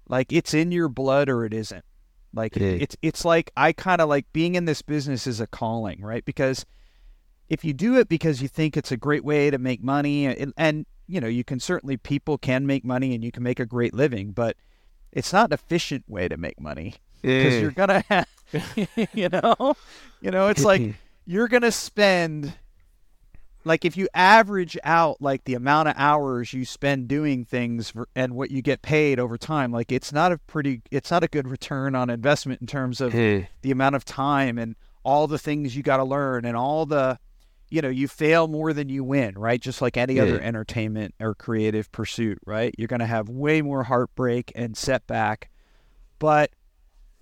Like, it's in your blood or it isn't. Like, it's like, I kind of like being in this business is a calling, right? Because if you do it because you think it's a great way to make money, and you know, you can certainly, people can make money and you can make a great living, but it's not an efficient way to make money. Because you're gonna have, you know, it's like you're gonna spend, like, if you average out like the amount of hours you spend doing things and what you get paid over time, like it's not a good return on investment in terms of the amount of time and all the things you got to learn and all the, you know, you fail more than you win, right? Just like any other entertainment or creative pursuit, right? You're going to have way more heartbreak and setback. But,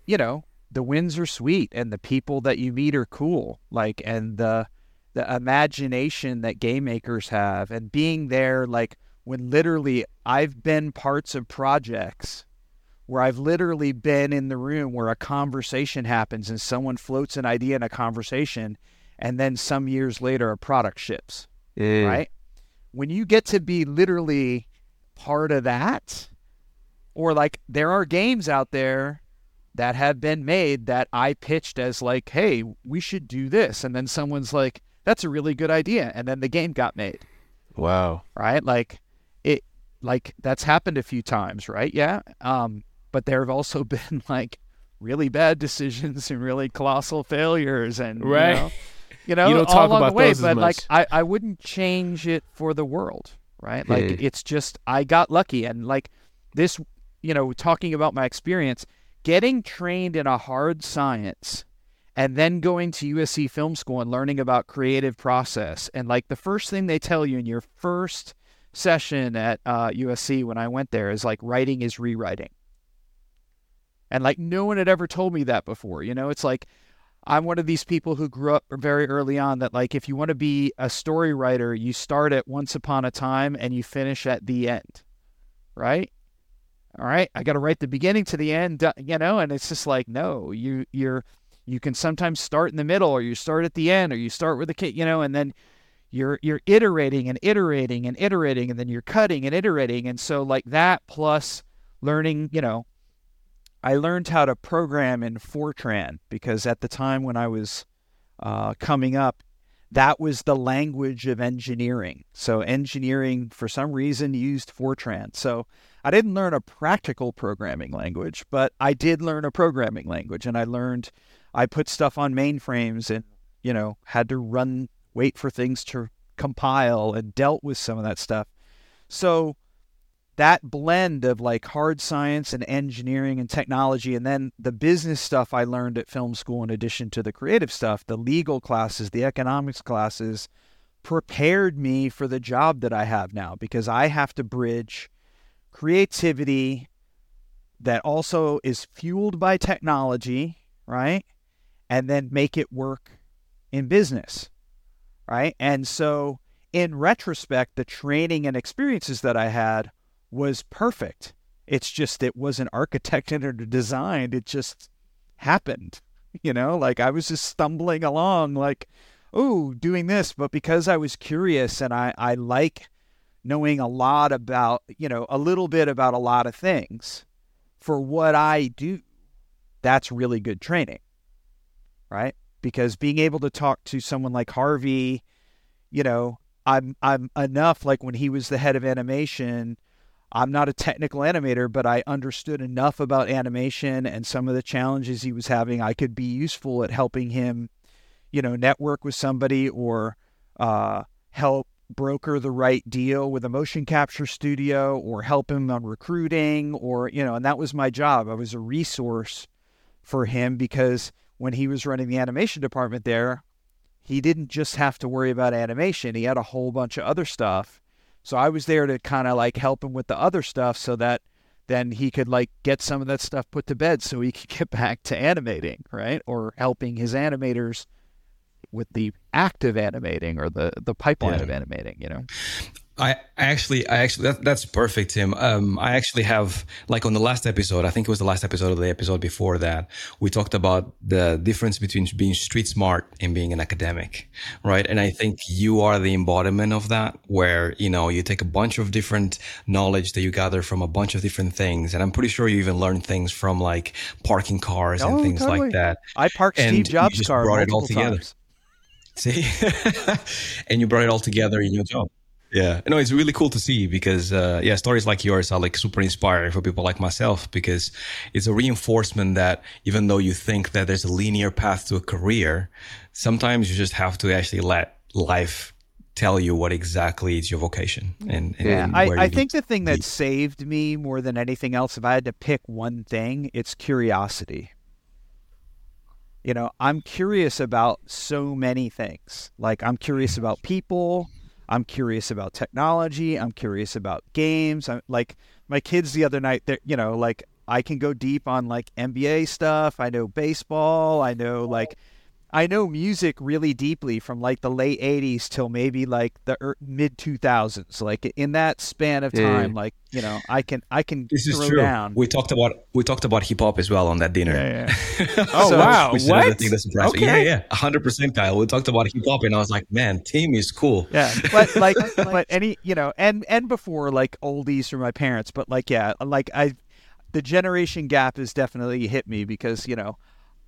you know, the wins are sweet and the people that you meet are cool. Like, and the imagination that game makers have, and being there, like, when literally I've been parts of projects where I've literally been in the room where a conversation happens and someone floats an idea in a conversation, and then some years later a product ships, right? When you get to be literally part of that, or like there are games out there that have been made that I pitched as like, hey, we should do this. And then someone's like, that's a really good idea. And then the game got made. Wow. Right? Like that's happened a few times, right? Yeah. But there have also been like really bad decisions and really colossal failures, and you know you don't all talk along about the way, those but as much. Like I wouldn't change it for the world, right? Like it's just I got lucky, and like this, you know, talking about my experience, getting trained in a hard science and then going to USC film school and learning about creative process. And like the first thing they tell you in your first session at USC when I went there is like writing is rewriting. And like no one had ever told me that before. You know, it's like I'm one of these people who grew up very early on that like if you want to be a story writer, you start at once upon a time and you finish at the end, right? All right, I got to write the beginning to the end, you know, and it's just like, no, you can sometimes start in the middle, or you start at the end, or you start with a kid, you know, and then you're iterating and iterating and iterating, and then you're cutting and iterating. And so like that plus learning, you know, I learned how to program in Fortran, because at the time when I was coming up, that was the language of engineering. So engineering, for some reason, used Fortran. So I didn't learn a practical programming language, but I did learn a programming language. And I put stuff on mainframes and, you know, had to wait for things to compile and dealt with some of that stuff. So that blend of like hard science and engineering and technology, and then the business stuff I learned at film school in addition to the creative stuff, the legal classes, the economics classes, prepared me for the job that I have now, because I have to bridge creativity that also is fueled by technology, right? And then make it work in business, right? And so in retrospect, the training and experiences that I had was perfect. It's just it wasn't architected or designed. It just happened, you know? Like I was just stumbling along like, oh, doing this. But because I was curious and I like knowing a lot about, you know, a little bit about a lot of things for what I do, that's really good training, right? Because being able to talk to someone like Harvey, you know, I'm enough, like when he was the head of animation, I'm not a technical animator, but I understood enough about animation and some of the challenges he was having. I could be useful at helping him, you know, network with somebody or help broker the right deal with a motion capture studio, or help him on recruiting, or, you know, and that was my job. I was a resource for him, because when he was running the animation department there, he didn't just have to worry about animation. He had a whole bunch of other stuff. So I was there to kind of like help him with the other stuff so that then he could like get some of that stuff put to bed so he could get back to animating, right? Or helping his animators with the act of animating, or the pipeline of animating, you know? I actually that's perfect, Tim. I actually have, like, on the last episode, I think it was the last episode or the episode before that, we talked about the difference between being street smart and being an academic, right? And I think you are the embodiment of that, where, you know, you take a bunch of different knowledge that you gather from a bunch of different things. And I'm pretty sure you even learned things from like parking cars and things like that. I parked and Steve Jobs' car multiple times. See? And you brought it all together in your job. Yeah, no, it's really cool to see, because stories like yours are like super inspiring for people like myself, because it's a reinforcement that even though you think that there's a linear path to a career, sometimes you just have to actually let life tell you what exactly is your vocation. I think the thing that saved me more than anything else, if I had to pick one thing, it's curiosity. you know, I'm curious about so many things. Like, I'm curious about people. I'm curious about technology. I'm curious about games. I'm like, my kids the other night, you know, like, I can go deep on like NBA stuff. I know baseball. I know music really deeply from like the late 80s till maybe like the mid 2000s. Like, in that span of time, like, you know, I can this is true. Down. We talked about hip hop as well on that dinner. Yeah. Oh, so, wow. What? Okay. Yeah. 100%, Kyle. We talked about hip hop and I was like, man, Tim is cool. Yeah. But like, but any, you know, and before like oldies from my parents, but like, yeah, like the generation gap has definitely hit me because, you know,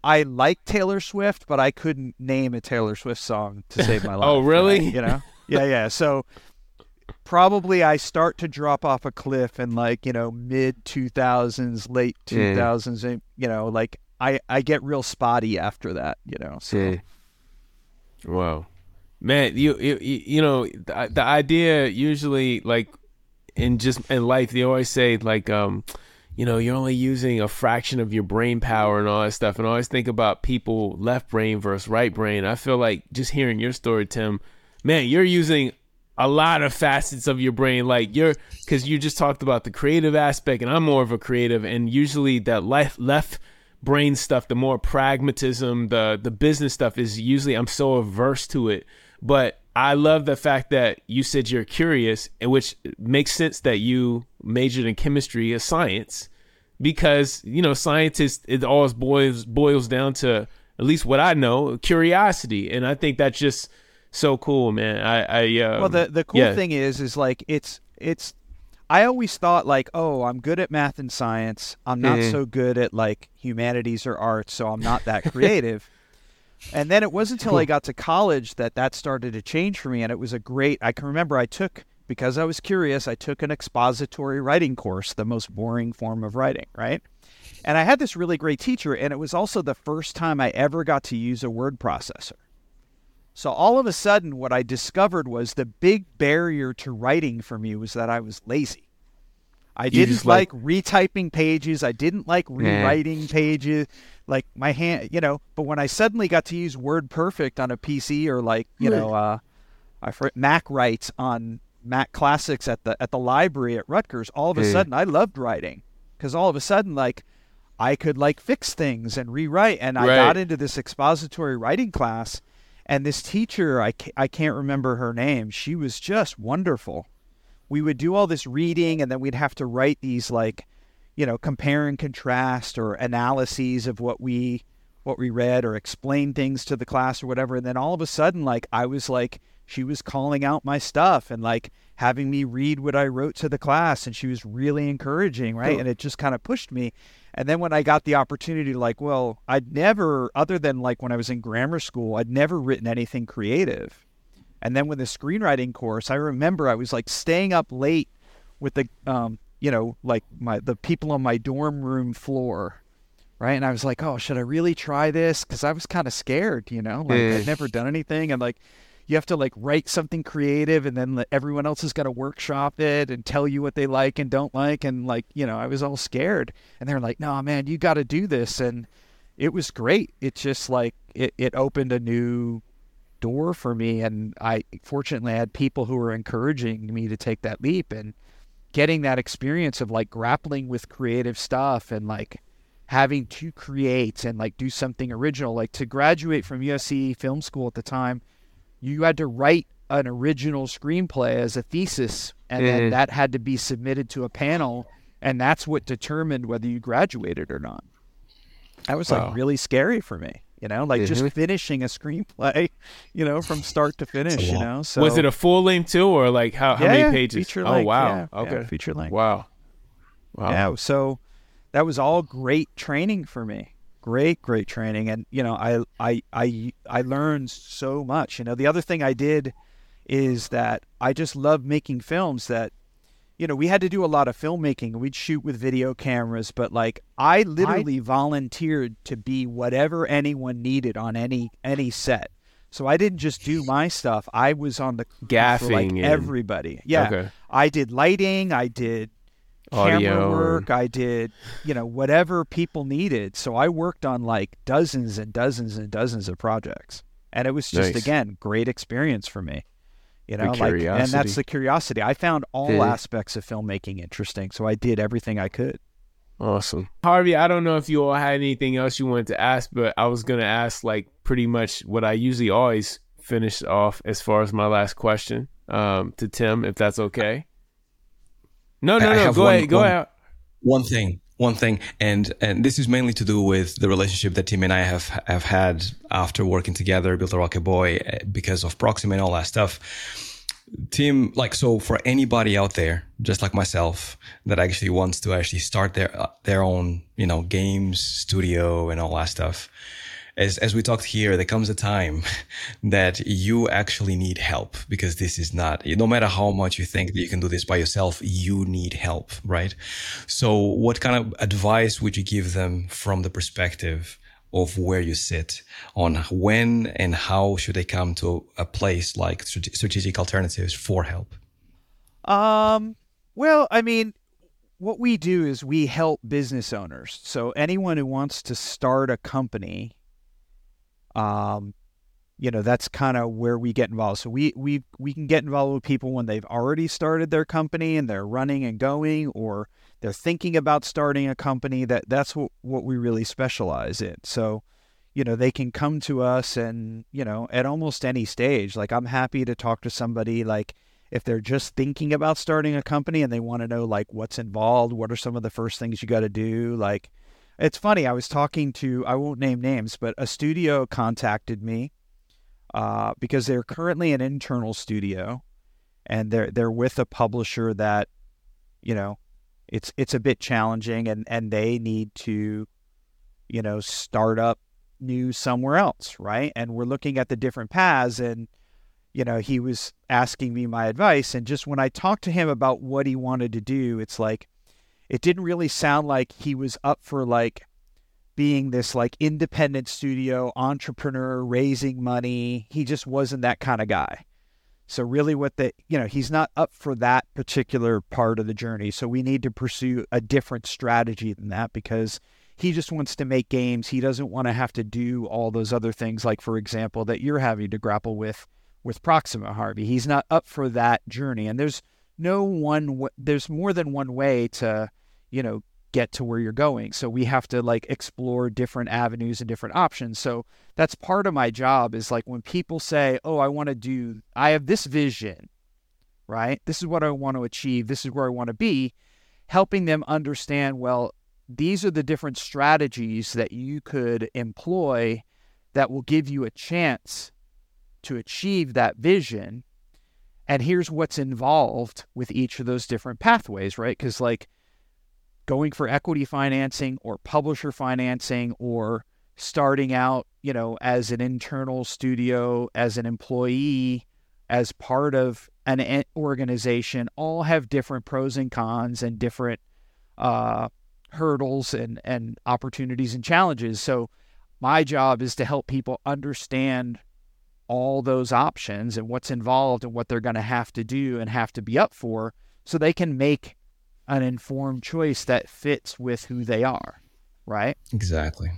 I like Taylor Swift, but I couldn't name a Taylor Swift song to save my life. Oh, really? Right? You know? Yeah, yeah. So probably I start to drop off a cliff in like, you know, mid 2000s, late 2000s, and, you know, like I get real spotty after that, you know. So. Yeah. Wow, man, you know, the idea usually like in life, they always say like, you know, you're only using a fraction of your brain power and all that stuff. And I always think about people left brain versus right brain. I feel like just hearing your story, Tim, man, you're using a lot of facets of your brain. Like, because you just talked about the creative aspect, and I'm more of a creative. And usually that left brain stuff, the more pragmatism, the business stuff is usually, I'm so averse to it. But I love the fact that you said you're curious, and which makes sense that you majored in chemistry, a science, because, you know, scientists, it always boils down to, at least what I know, curiosity. And I think that's just so cool, man. Well, the cool thing is like, it's, I always thought like, oh, I'm good at math and science. I'm not so good at like humanities or arts. So I'm not that creative. And then it wasn't until I got to college that started to change for me. And it was I can remember because I was curious, I took an expository writing course, the most boring form of writing, right? And I had this really great teacher, and it was also the first time I ever got to use a word processor. So all of a sudden, what I discovered was the big barrier to writing for me was that I was lazy. I didn't like retyping pages. I didn't like rewriting pages, like my hand, you know. But when I suddenly got to use WordPerfect on a PC, or like, you know, Mac Writes on Mac Classics at the library at Rutgers, all of a sudden I loved writing, because all of a sudden like I could like fix things and rewrite. And I got into this expository writing class, and this teacher, I can't remember her name. She was just wonderful. We would do all this reading, and then we'd have to write these, like, you know, compare and contrast or analyses of what we read, or explain things to the class or whatever. And then all of a sudden, like, I was like, she was calling out my stuff and like having me read what I wrote to the class. And she was really encouraging. Right. Cool. And it just kind of pushed me. And then when I got the opportunity to like, well, I'd never, other than like when I was in grammar school, I'd never written anything creative. And then with the screenwriting course, I remember I was like staying up late with the, you know, like the people on my dorm room floor, right? And I was like, oh, should I really try this? Because I was kind of scared, you know, like I'd never done anything, and like you have to like write something creative, and then everyone else has got to workshop it and tell you what they like and don't like, and like, you know, I was all scared. And they're like, no, man, you got to do this, and it was great. It's just like it opened a new door for me, and I fortunately had people who were encouraging me to take that leap, and getting that experience of like grappling with creative stuff and like having to create and like do something original. Like, to graduate from USC film school at the time, you had to write an original screenplay as a thesis, and then that had to be submitted to a panel, and that's what determined whether you graduated or not. That was like really scary for me. You know, like just finishing a screenplay, you know, from start to finish, you know. So was it a full length too, or like how many pages? Feature length, wow. Yeah, okay. Yeah, feature length. Wow. Yeah. So that was all great training for me. Great training. And, you know, I learned so much. You know, the other thing I did is that I just love making films that, you know, we had to do a lot of filmmaking. We'd shoot with video cameras, but like I literally volunteered to be whatever anyone needed on any set. So I didn't just do my stuff. I was on the gaffing for like everybody. Yeah. Okay. I did lighting. I did camera work. I did, whatever people needed. So I worked on like dozens and dozens and dozens of projects. And it was just, again, great experience for me. And that's the curiosity. I found all aspects of filmmaking interesting. So I did everything I could. Awesome. Harvey, I don't know if you all had anything else you wanted to ask, but I was going to ask like pretty much what I usually always finish off as far as my last question to Tim, if that's okay. No. Go ahead. One thing. And this is mainly to do with the relationship that Tim and I have had after working together, Build a Rocket Boy, because of Proxima and all that stuff. Tim, so for anybody out there, just like myself, that actually wants to actually start their own, games studio and all that stuff, as we talked here, there comes a time that you actually need help, because this is not, no matter how much you think that you can do this by yourself, you need help, right? So what kind of advice would you give them from the perspective of where you sit on when and how should they come to a place like Strategic Alternatives for help? What we do is we help business owners. So anyone who wants to start a company, that's kind of where we get involved. So we can get involved with people when they've already started their company and they're running and going, or they're thinking about starting a company. That's what we really specialize in. So, they can come to us and, at almost any stage. Like, I'm happy to talk to somebody, like, if they're just thinking about starting a company and they want to know, like, what's involved, what are some of the first things you got to do, like. It's funny, I was talking to, I won't name names, but a studio contacted me because they're currently an internal studio and they're with a publisher that, it's a bit challenging and they need to, start up new somewhere else, right? And we're looking at the different paths and, he was asking me my advice. And just when I talked to him about what he wanted to do, it's like, it didn't really sound like he was up for like being this like independent studio entrepreneur raising money. He just wasn't that kind of guy. So really he's not up for that particular part of the journey. So we need to pursue a different strategy than that, because he just wants to make games. He doesn't want to have to do all those other things. Like, for example, that you're having to grapple with Proxima, Harvey. He's not up for that journey. And there's more than one way to, get to where you're going. So we have to like explore different avenues and different options. So that's part of my job is like when people say, oh, I have this vision, right? This is what I want to achieve. This is where I want to be. Helping them understand, well, these are the different strategies that you could employ that will give you a chance to achieve that vision. And here's what's involved with each of those different pathways, right? Because like going for equity financing or publisher financing or starting out, as an internal studio, as an employee, as part of an organization, all have different pros and cons and different hurdles and opportunities and challenges. So my job is to help people understand all those options and what's involved and what they're going to have to do and have to be up for, so they can make an informed choice that fits with who they are, right? Exactly.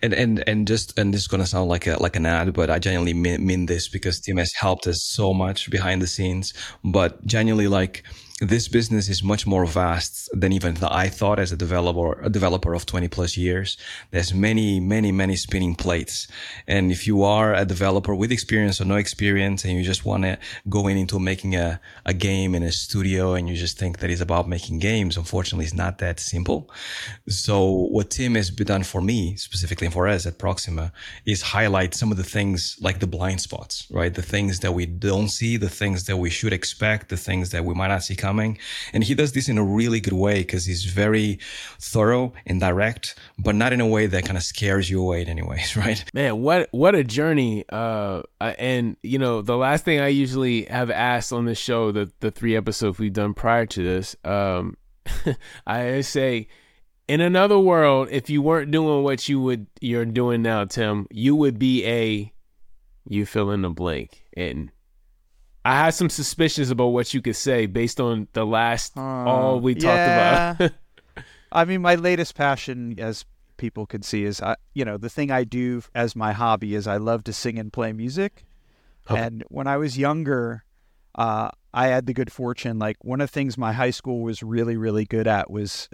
And this is going to sound like an ad, but I genuinely mean this, because Tim has helped us so much behind the scenes, but genuinely this business is much more vast than even I thought as a developer of 20 plus years. There's many, many, many spinning plates. And if you are a developer with experience or no experience, and you just want to go into making a game in a studio and you just think that it's about making games, unfortunately, it's not that simple. So what Tim has done for me, specifically for us at Proxima, is highlight some of the things like the blind spots, right? The things that we don't see, the things that we should expect, the things that we might not see coming. And he does this in a really good way, because he's very thorough and direct, but not in a way that kind of scares you away in any ways, right? Man, what a journey. And, the last thing I usually have asked on this show, the three episodes we've done prior to this, I say, in another world, if you weren't doing what you're doing now, Tim, you would be you fill in the blank. And I have some suspicions about what you could say based on the last all we talked about. I mean, my latest passion, as people could see, is the thing I do as my hobby is I love to sing and play music. Oh. And when I was younger, I had the good fortune. Like, one of the things my high school was really, really good at was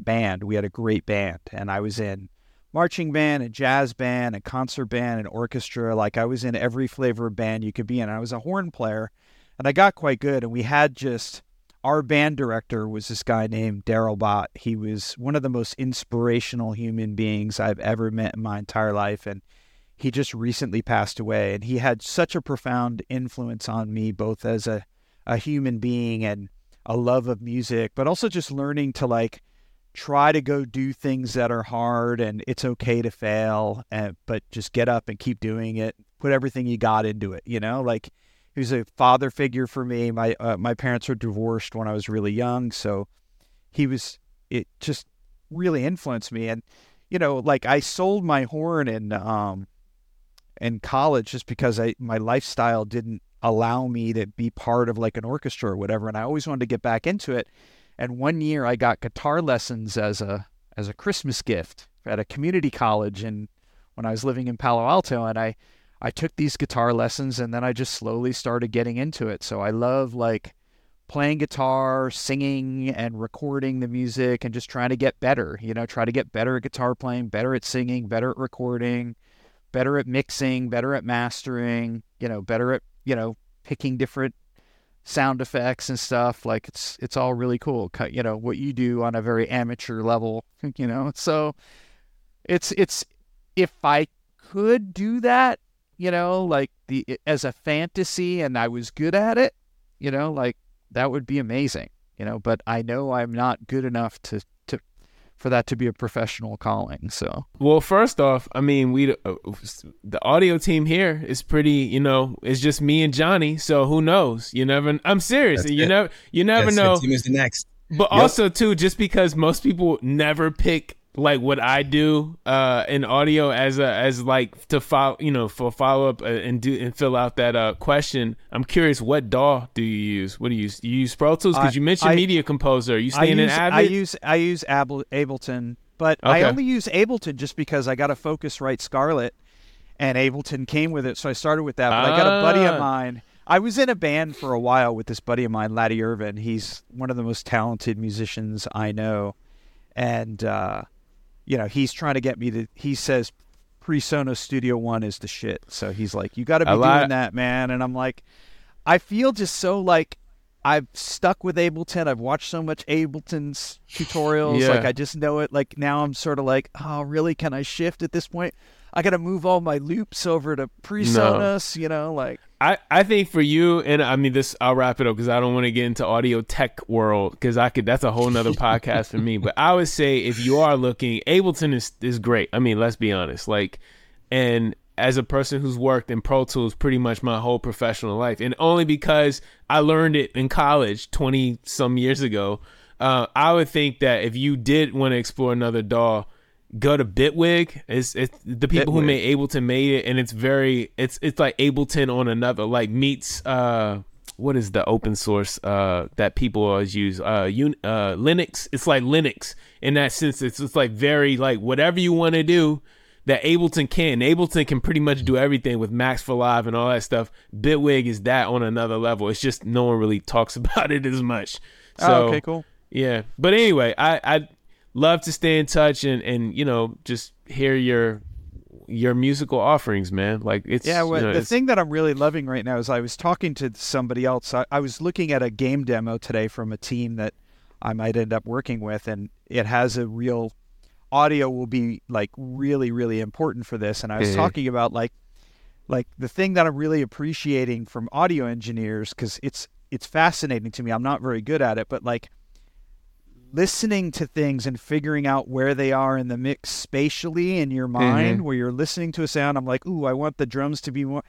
band. We had a great band, and I was in marching band, a jazz band, a concert band, an orchestra. Like, I was in every flavor of band you could be in. I was a horn player, and I got quite good. And we had our band director was this guy named Daryl Bott. He was one of the most inspirational human beings I've ever met in my entire life, and he just recently passed away. And he had such a profound influence on me, both as a human being and a love of music, but also just learning to try to go do things that are hard, and it's okay to fail, but just get up and keep doing it. Put everything you got into it, He was a father figure for me. My parents were divorced when I was really young, so it just really influenced me. And I sold my horn in college just because my lifestyle didn't allow me to be part of an orchestra or whatever. And I always wanted to get back into it. And one year I got guitar lessons as a Christmas gift at a community college, and when I was living in Palo Alto, and I took these guitar lessons, and then I just slowly started getting into it. So I love playing guitar, singing, and recording the music, and just trying to get better, try to get better at guitar playing, better at singing, better at recording, better at mixing, better at mastering, better at, picking different sound effects and stuff. It's all really cool, what you do on a very amateur level, So it's if I could do that, as a fantasy, and I was good at it, that would be amazing, but I know I'm not good enough to for that to be a professional calling. So, well, first off, I mean, the audio team here is pretty, it's just me and Johnny. So who knows? I'm serious. You never know. Team is the next. But also too, just because most people never pick what I do in audio to follow, for follow up and fill out that question. I'm curious, what DAW do you use? What do you use? Do you use Pro Tools? Because you mentioned Media Composer. Are you staying in Avid? I use Ableton, but okay. I only use Ableton just because I got a Focusrite Scarlett, and Ableton came with it, so I started with that. But I got a buddy of mine. I was in a band for a while with this buddy of mine, Laddie Irvin. He's one of the most talented musicians I know, and he's trying to get me to, he says PreSonos Studio One is the shit. So he's like, you got to be doing that, man. And I'm like, I feel just so I've stuck with Ableton. I've watched so much Ableton's tutorials. Yeah. I just know it. Now I'm sort of oh, really? Can I shift at this point? I got to move all my loops over to PreSonus, I think for you, and I mean this, I'll wrap it up because I don't want to get into audio tech world because that's a whole nother podcast for me. But I would say if you are looking, Ableton is great. I mean, let's be honest. And as a person who's worked in Pro Tools pretty much my whole professional life, and only because I learned it in college 20 some years ago, I would think that if you did want to explore another DAW, go to Bitwig. It's the people who made Ableton made it, and it's like Ableton on another, meets what is the open source that people always use, Linux. It's like Linux in that sense. It's very whatever you want to do that Ableton can. Ableton can pretty much do everything with Max for Live and all that stuff. Bitwig is that on another level. It's just no one really talks about it as much. So, okay, cool. Yeah, but anyway, I love to stay in touch and just hear your musical offerings, man. It's the thing that I'm really loving right now is I was talking to somebody else. I was looking at a game demo today from a team that I might end up working with, and it has a real audio will be really, really important for this. And I was talking about the thing that I'm really appreciating from audio engineers, because it's fascinating to me. I'm not very good at it, but listening to things and figuring out where they are in the mix spatially in your mind, where you're listening to a sound, I'm like, ooh, I want the drums to be more.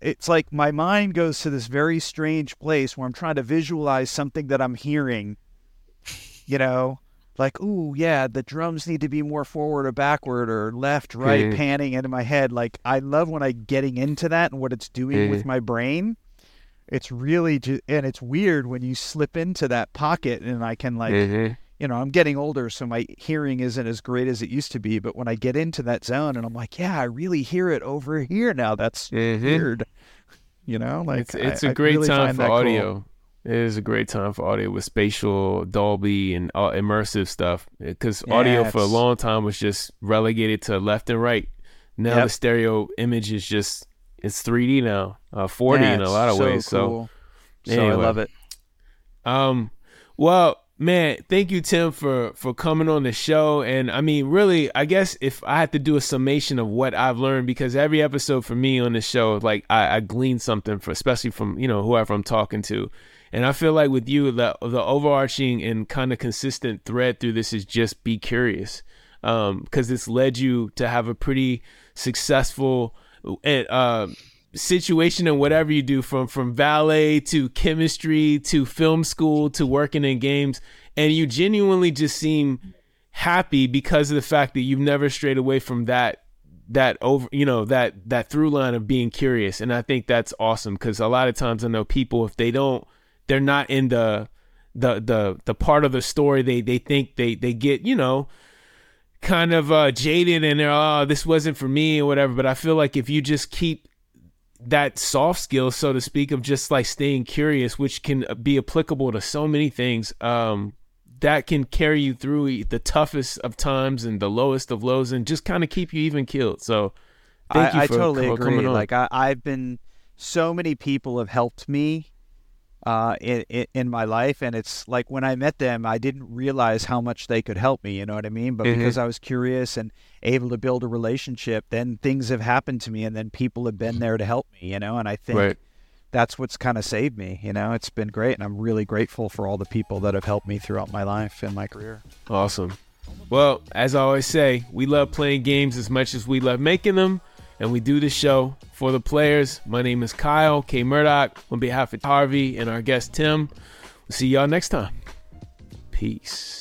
It's like my mind goes to this very strange place where I'm trying to visualize something that I'm hearing, ooh, yeah, the drums need to be more forward or backward or left, right, panning into my head. I love when I'm getting into that and what it's doing with my brain. It's really just, and it's weird when you slip into that pocket, and I can like, you know, I'm getting older, so my hearing isn't as great as it used to be. But when I get into that zone and I'm like, yeah, I really hear it over here now. That's weird. You know, like it's a great really time for audio. Cool. It is a great time for audio with spatial, Dolby, and immersive stuff. Because audio for a long time was just relegated to left and right. Now the stereo image is just, it's 3D now, 4D in a lot of ways. Cool. So anyway. I love it. Well, man, thank you, Tim, for coming on the show. And I mean, really, I guess if I had to do a summation of what I've learned, because every episode for me on the show, like I gleaned something for, especially from, you know, whoever I'm talking to. And I feel like with you, the overarching and kind of consistent thread through this is just be curious, because it's led you to have a pretty successful situation in whatever you do, from ballet to chemistry to film school to working in games. And you genuinely just seem happy because of the fact that you've never strayed away from that through line of being curious. And I think that's awesome, because a lot of times I know people, if they don't, they're not in the part of the story they think they get, you know, kind of jaded, and they're, oh, this wasn't for me or whatever. But I feel like if you just keep that soft skill, so to speak, of just like staying curious, which can be applicable to so many things, that can carry you through the toughest of times and the lowest of lows, and just kind of keep you even keeled. So thank you for totally agree. Like I've been, so many people have helped me in my life, and it's like when I met them, I didn't realize how much they could help me, you know what I mean? But because I was curious and able to build a relationship, then things have happened to me, and then people have been there to help me, you know? And I think that's what's kind of saved me, you know? It's been great, and I'm really grateful for all the people that have helped me throughout my life and my career. Awesome. Well, as I always say, we love playing games as much as we love making them, and we do this show for the players. My name is Kyle K. Murdoch. On behalf of Harvey and our guest Tim, we'll see y'all next time. Peace.